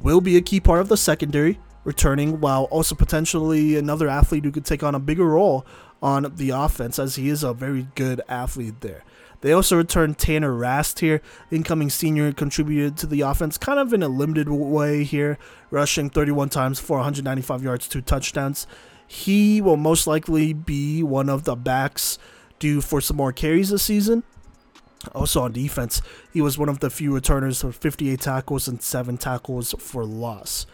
Will be a key part of the secondary returning, while also potentially another athlete who could take on a bigger role on the offense, as he is a very good athlete there. They also returned Tanner Rast here, incoming senior, contributed to the offense kind of in a limited way here, rushing 31 times for 195 yards, 2 touchdowns. He will most likely be one of the backs due for some more carries this season. Also on defense, he was one of the few returners with 58 tackles and 7 tackles for loss.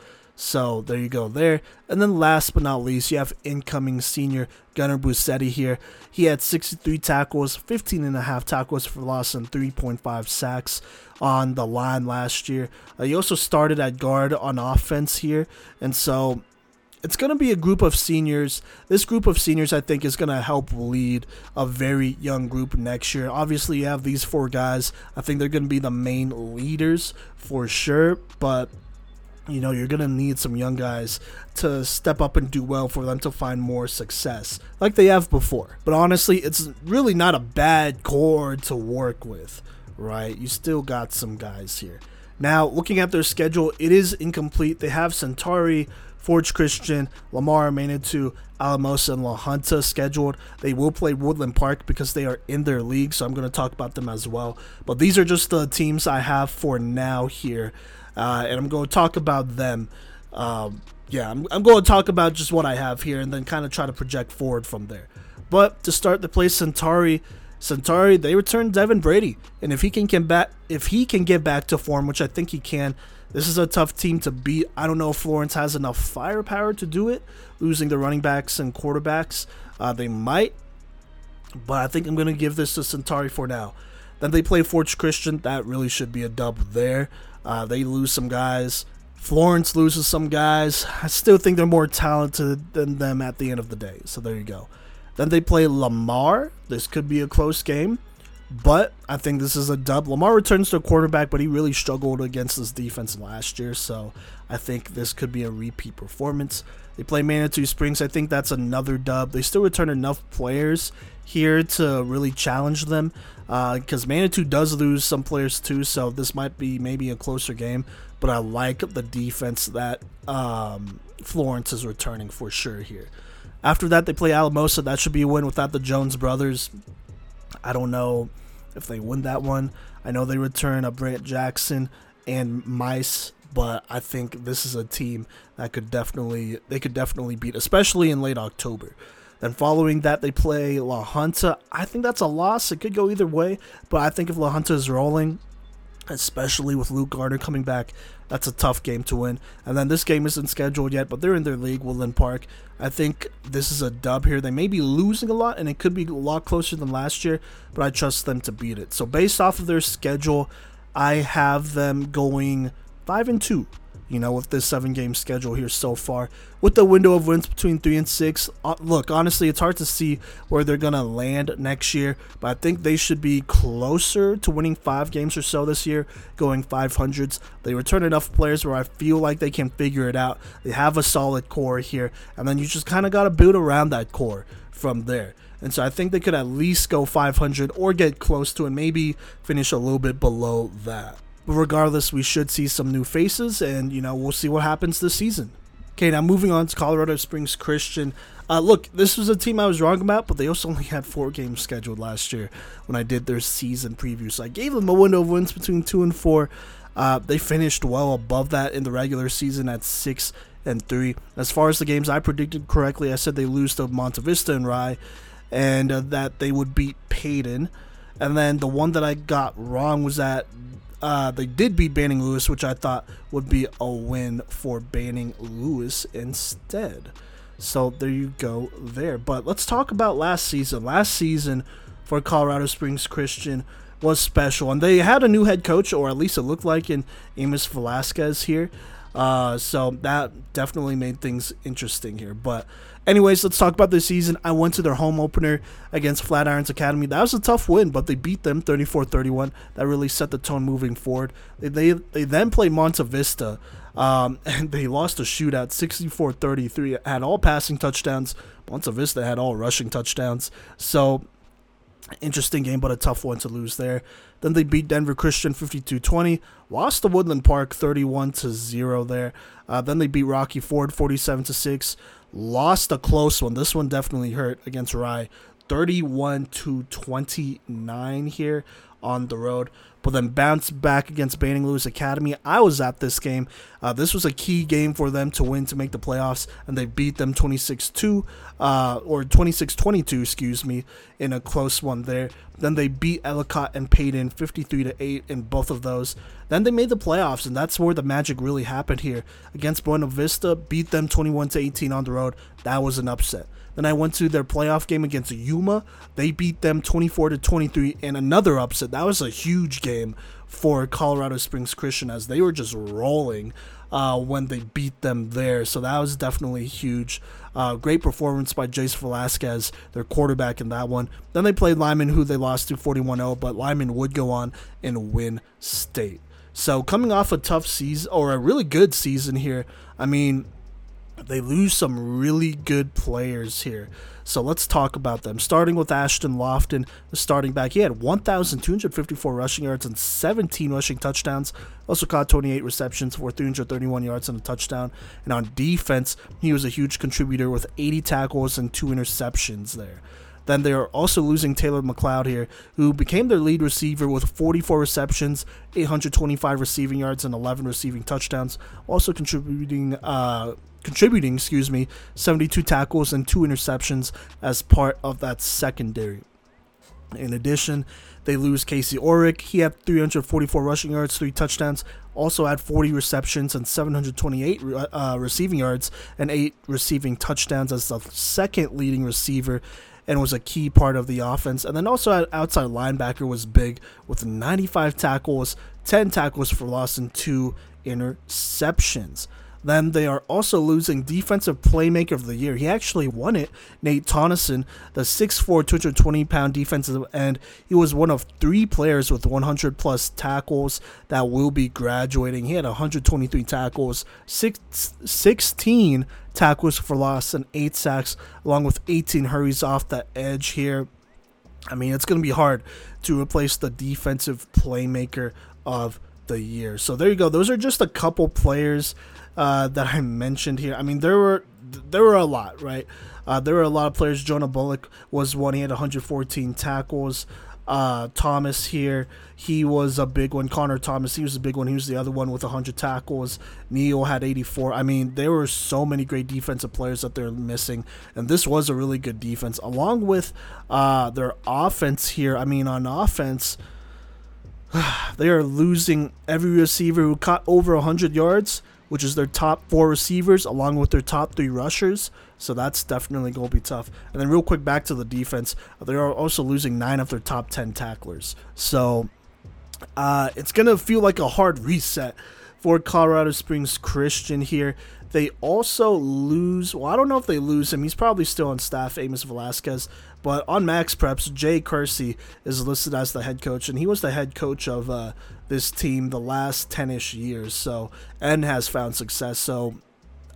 So there you go there. And then last but not least, you have incoming senior Gunnar Busetti here. He had 63 tackles, 15.5 tackles for loss, and 3.5 sacks on the line last year. He also started at guard on offense here. And so it's going to be a group of seniors. This group of seniors, I think, is going to help lead a very young group next year. Obviously, you have these four guys. I think they're going to be the main leaders for sure. But, you know, you're going to need some young guys to step up and do well for them to find more success like they have before. But honestly, it's really not a bad core to work with, right? You still got some guys here. Now, looking at their schedule, it is incomplete. They have Centauri, Forge Christian, Lamar, Manitou, Alamosa, and La Junta scheduled. They will play Woodland Park because they are in their league, so I'm going to talk about them as well. But these are just the teams I have for now here, and I'm going to talk about them. I'm going to talk about just what I have here and then kind of try to project forward from there. But to start the play, Centauri, they return Devin Brady, and if he can get back to form, which I think he can, this is a tough team to beat. I don't know if Florence has enough firepower to do it, losing the running backs and quarterbacks. They might, but I think I'm going to give this to Centauri for now. Then they play Forge Christian. That really should be a dub there. They lose some guys. Florence loses some guys. I still think they're more talented than them at the end of the day, so there you go. Then they play Lamar. This could be a close game, but I think this is a dub. Lamar returns to quarterback, but he really struggled against this defense last year, so I think this could be a repeat performance. They play Manitou Springs. I think that's another dub. They still return enough players here to really challenge them, because Manitou does lose some players too, so this might be maybe a closer game, but I like the defense that Florence is returning for sure here. After that, they play Alamosa. That should be a win without the Jones brothers. I don't know if they win that one. I know they return a Brant Jackson and Mice, but I think this is a team that they could definitely beat, especially in late October. Then following that, they play La Junta. I think that's a loss. It could go either way, but I think if La Junta is rolling, especially with Luke Garner coming back, that's a tough game to win. And then this game isn't scheduled yet, but they're in their league, Woodland Park. I think this is a dub here. They may be losing a lot, and it could be a lot closer than last year, but I trust them to beat it. So based off of their schedule, I have them going 5-2, you know, with this 7-game schedule here so far, with the window of wins between 3 and 6. Look, honestly, it's hard to see where they're going to land next year, but I think they should be closer to winning 5 games or so this year, going 500s. They return enough players where I feel like they can figure it out. They have a solid core here, and then you just kind of got to build around that core from there. And so I think they could at least go 500 or get close to it, maybe finish a little bit below that. But regardless, we should see some new faces, and, you know, we'll see what happens this season. Okay, now moving on to Colorado Springs Christian. Look, this was a team I was wrong about, but they also only had 4 games scheduled last year when I did their season preview. So I gave them a window of wins between 2 and 4. They finished well above that in the regular season at 6-3. As far as the games I predicted correctly, I said they lose to Monte Vista and Rye, and that they would beat Payton. And then the one that I got wrong was that they did beat Banning Lewis, which I thought would be a win for Banning Lewis instead. So there you go there. But let's talk about last season. Last season for Colorado Springs Christian was special, and they had a new head coach, or at least it looked like, in Amos Velasquez here. So that definitely made things interesting here. But anyways, let's talk about this season. I went to their home opener against Flatirons Academy. That was a tough win, but they beat them 34-31. That really set the tone moving forward. They then played Monte Vista, and they lost a shootout 64-33. Had all passing touchdowns. Monte Vista had all rushing touchdowns. So interesting game, but a tough one to lose there. Then they beat Denver Christian 52-20, lost to Woodland Park 31-0 there. Then they beat Rocky Ford 47-6, lost a close one. This one definitely hurt against Rye, 31-29 here. on the road, but then bounced back against Banning Lewis Academy. I was at this game. This was a key game for them to win to make the playoffs, and they beat them 26-22, in a close one there. Then they beat Ellicott and Payton 53-8 in both of those. Then they made the playoffs, and that's where the magic really happened here. Against Buena Vista, beat them 21-18 on the road. That was an upset. Then I went to their playoff game against Yuma. They beat them 24-23 in another upset. That was a huge game for Colorado Springs Christian as they were just rolling when they beat them there. So that was definitely huge. Great performance by Jace Velasquez, their quarterback in that one. Then they played Lyman, who they lost to 41-0, but Lyman would go on and win state. So coming off a tough season, or a really good season here, I mean, they lose some really good players here. So let's talk about them. Starting with Ashton Lofton, the starting back. He had 1,254 rushing yards and 17 rushing touchdowns. Also caught 28 receptions for 331 yards and a touchdown. And on defense, he was a huge contributor with 80 tackles and 2 interceptions there. Then they are also losing Taylor McLeod here, who became their lead receiver with 44 receptions, 825 receiving yards, and 11 receiving touchdowns. Also contributing 72 tackles and 2 interceptions as part of that secondary. In addition, they lose Casey Orrick. He had 344 rushing yards, 3 touchdowns, also had 40 receptions and 728 receiving yards and 8 receiving touchdowns as the second leading receiver and was a key part of the offense. And then also outside linebacker was big with 95 tackles, 10 tackles for loss, and 2 interceptions. Then they are also losing Defensive Playmaker of the Year. He actually won it, Nate Tonneson, the 6'4", 220-pound defensive end. He was one of 3 players with 100-plus tackles that will be graduating. He had 123 tackles, 16 tackles for loss, and 8 sacks, along with 18 hurries off the edge here. I mean, it's going to be hard to replace the Defensive Playmaker of the Year. So there you go. Those are just a couple players that I mentioned here. I mean, there were a lot, right? There were a lot of players. Jonah Bullock was one. He had 114 tackles. Thomas here, he was a big one. Connor Thomas, he was a big one. He was the other one with 100 tackles. Neal had 84. I mean, there were so many great defensive players that they're missing, and this was a really good defense. Along with their offense here, I mean, on offense, they are losing every receiver who caught over 100 yards, which is their top 4 receivers, along with their top 3 rushers. So that's definitely going to be tough. And then real quick, back to the defense. They are also losing 9 of their top 10 tacklers. So it's going to feel like a hard reset for Colorado Springs Christian here. They also lose, well, I don't know if they lose him. He's probably still on staff, Amos Velasquez. But on Max Preps, Jay Kersey is listed as the head coach, and he was the head coach of this team the last 10-ish years, so, and has found success. So,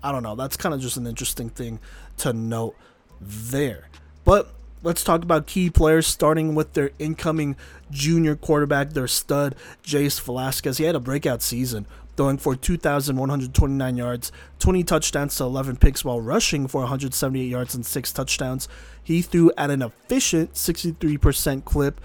I don't know. That's kind of just an interesting thing to note there. But let's talk about key players, starting with their incoming junior quarterback, their stud, Jace Velasquez. He had a breakout season, throwing for 2,129 yards, 20 touchdowns to 11 picks while rushing for 178 yards and 6 touchdowns. He threw at an efficient 63% clip,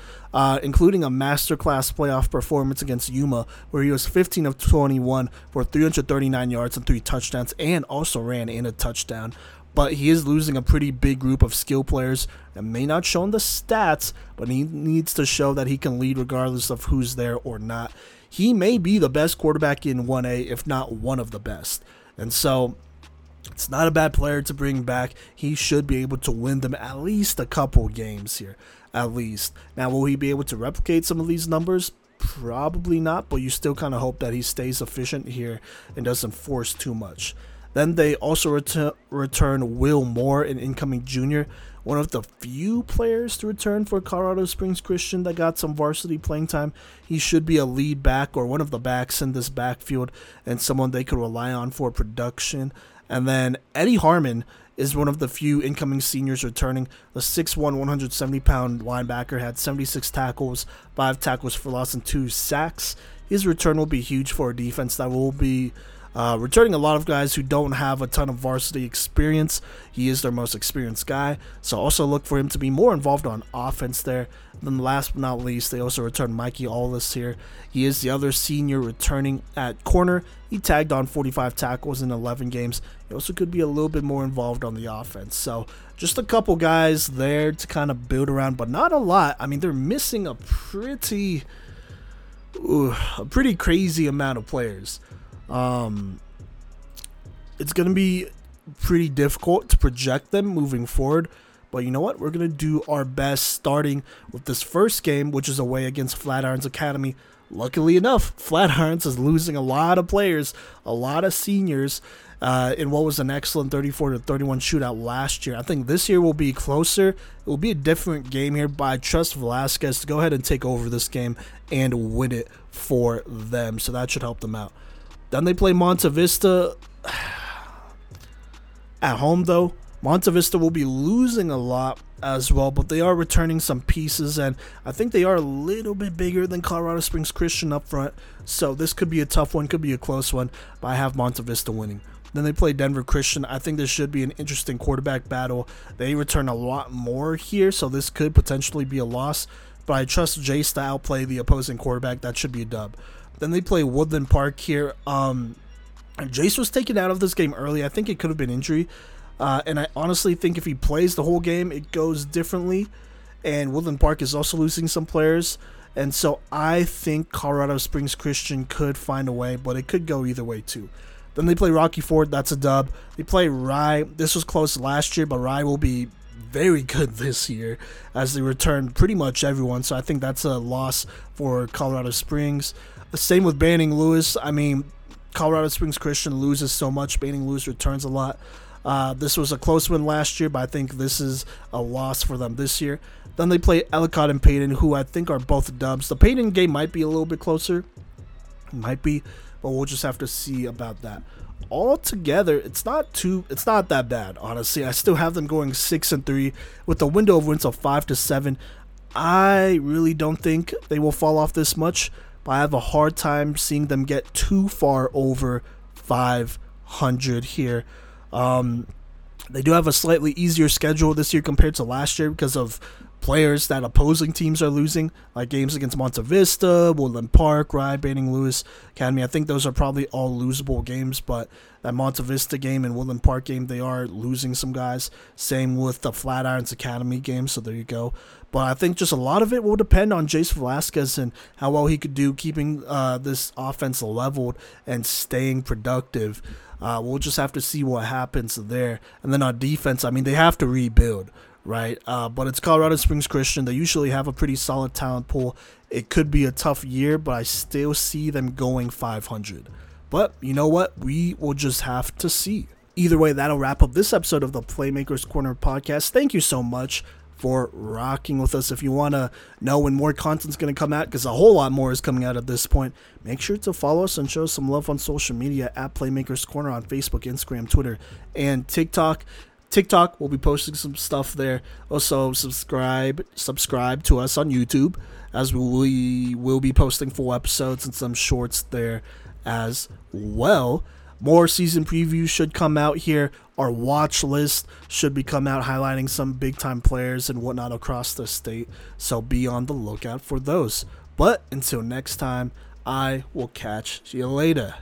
including a masterclass playoff performance against Yuma, where he was 15 of 21 for 339 yards and 3 touchdowns, and also ran in a touchdown. But he is losing a pretty big group of skill players that may not show in the stats, but he needs to show that he can lead regardless of who's there or not. He may be the best quarterback in 1A, if not one of the best. And so it's not a bad player to bring back. He should be able to win them at least a couple games here, at least. Now, will he be able to replicate some of these numbers? Probably not, but you still kind of hope that he stays efficient here and doesn't force too much. Then they also return Will Moore, an incoming junior, one of the few players to return for Colorado Springs Christian that got some varsity playing time. He should be a lead back or one of the backs in this backfield and someone they could rely on for production. And then Eddie Harmon is one of the few incoming seniors returning. The 6'1", 170-pound linebacker had 76 tackles, 5 tackles for loss, and 2 sacks. His return will be huge for a defense that will be Returning a lot of guys who don't have a ton of varsity experience. He is their most experienced guy, so also look for him to be more involved on offense there. And then last but not least, they also returned Mikey Aulis here. He is the other senior returning at corner. He tagged on 45 tackles in 11 games. He also could be a little bit more involved on the offense. So just a couple guys there to kind of build around, but not a lot. I mean, they're missing a pretty crazy amount of players. It's going to be pretty difficult to project them moving forward, but you know what? We're going to do our best starting with this first game, which is away against Flatirons Academy. Luckily enough, Flatirons is losing a lot of players, a lot of seniors, in what was an excellent 34-31 shootout last year. I think this year will be closer. It will be a different game here, but I trust Velasquez to go ahead and take over this game and win it for them, so that should help them out. Then they play Monte Vista at home, though. Monte Vista will be losing a lot as well, but they are returning some pieces, and I think they are a little bit bigger than Colorado Springs Christian up front, so this could be a tough one, could be a close one, but I have Monte Vista winning. Then they play Denver Christian. I think this should be an interesting quarterback battle. They return a lot more here, so this could potentially be a loss, but I trust Jace to outplay the opposing quarterback. That should be a dub. Then they play Woodland Park here. Jace was taken out of this game early. I think it could have been injury. And I honestly think if he plays the whole game, it goes differently. And Woodland Park is also losing some players. And so I think Colorado Springs Christian could find a way, but it could go either way too. Then they play Rocky Ford. That's a dub. They play Rye. This was close last year, but Rye will be very good this year as they return pretty much everyone. So I think that's a loss for Colorado Springs. Same with Banning Lewis. I mean, Colorado Springs Christian loses so much. Banning Lewis returns a lot. This was a close win last year, but I think this is a loss for them this year. Then they play Ellicott and Payton, who I think are both dubs. The Payton game might be a little bit closer. Might be, but we'll just have to see about that. Altogether, it's not that bad, honestly. I still have them going 6-3 with a window of wins of 5-7. I really don't think they will fall off this much. But I have a hard time seeing them get too far over 500 here. They do have a slightly easier schedule this year compared to last year because of players that opposing teams are losing, like games against Monte Vista, Woodland Park, Rye, Banning Lewis Academy. I think those are probably all losable games, but that Monte Vista game and Woodland Park game, they are losing some guys. Same with the Flatirons Academy game, so there you go. But I think just a lot of it will depend on Jace Velasquez and how well he could do keeping this offense leveled and staying productive. We'll just have to see what happens there. And then on defense, I mean, they have to rebuild, right? But it's Colorado Springs Christian. They usually have a pretty solid talent pool. It could be a tough year, but I still see them going 500. But you know what? We will just have to see. Either way, that'll wrap up this episode of the Playmakers Corner podcast. Thank you so much for rocking with us. If you want to know when more content's going to come out, because a whole lot more is coming out at this point, make sure to follow us and show us some love on social media at Playmakers Corner on Facebook, Instagram, Twitter, and TikTok. TikTok, we'll be posting some stuff there. Also, subscribe to us on YouTube, as we will be posting full episodes and some shorts there as well. More season previews should come out here. Our watch list should be come out highlighting some big-time players and whatnot across the state, so be on the lookout for those. But until next time, I will catch you later.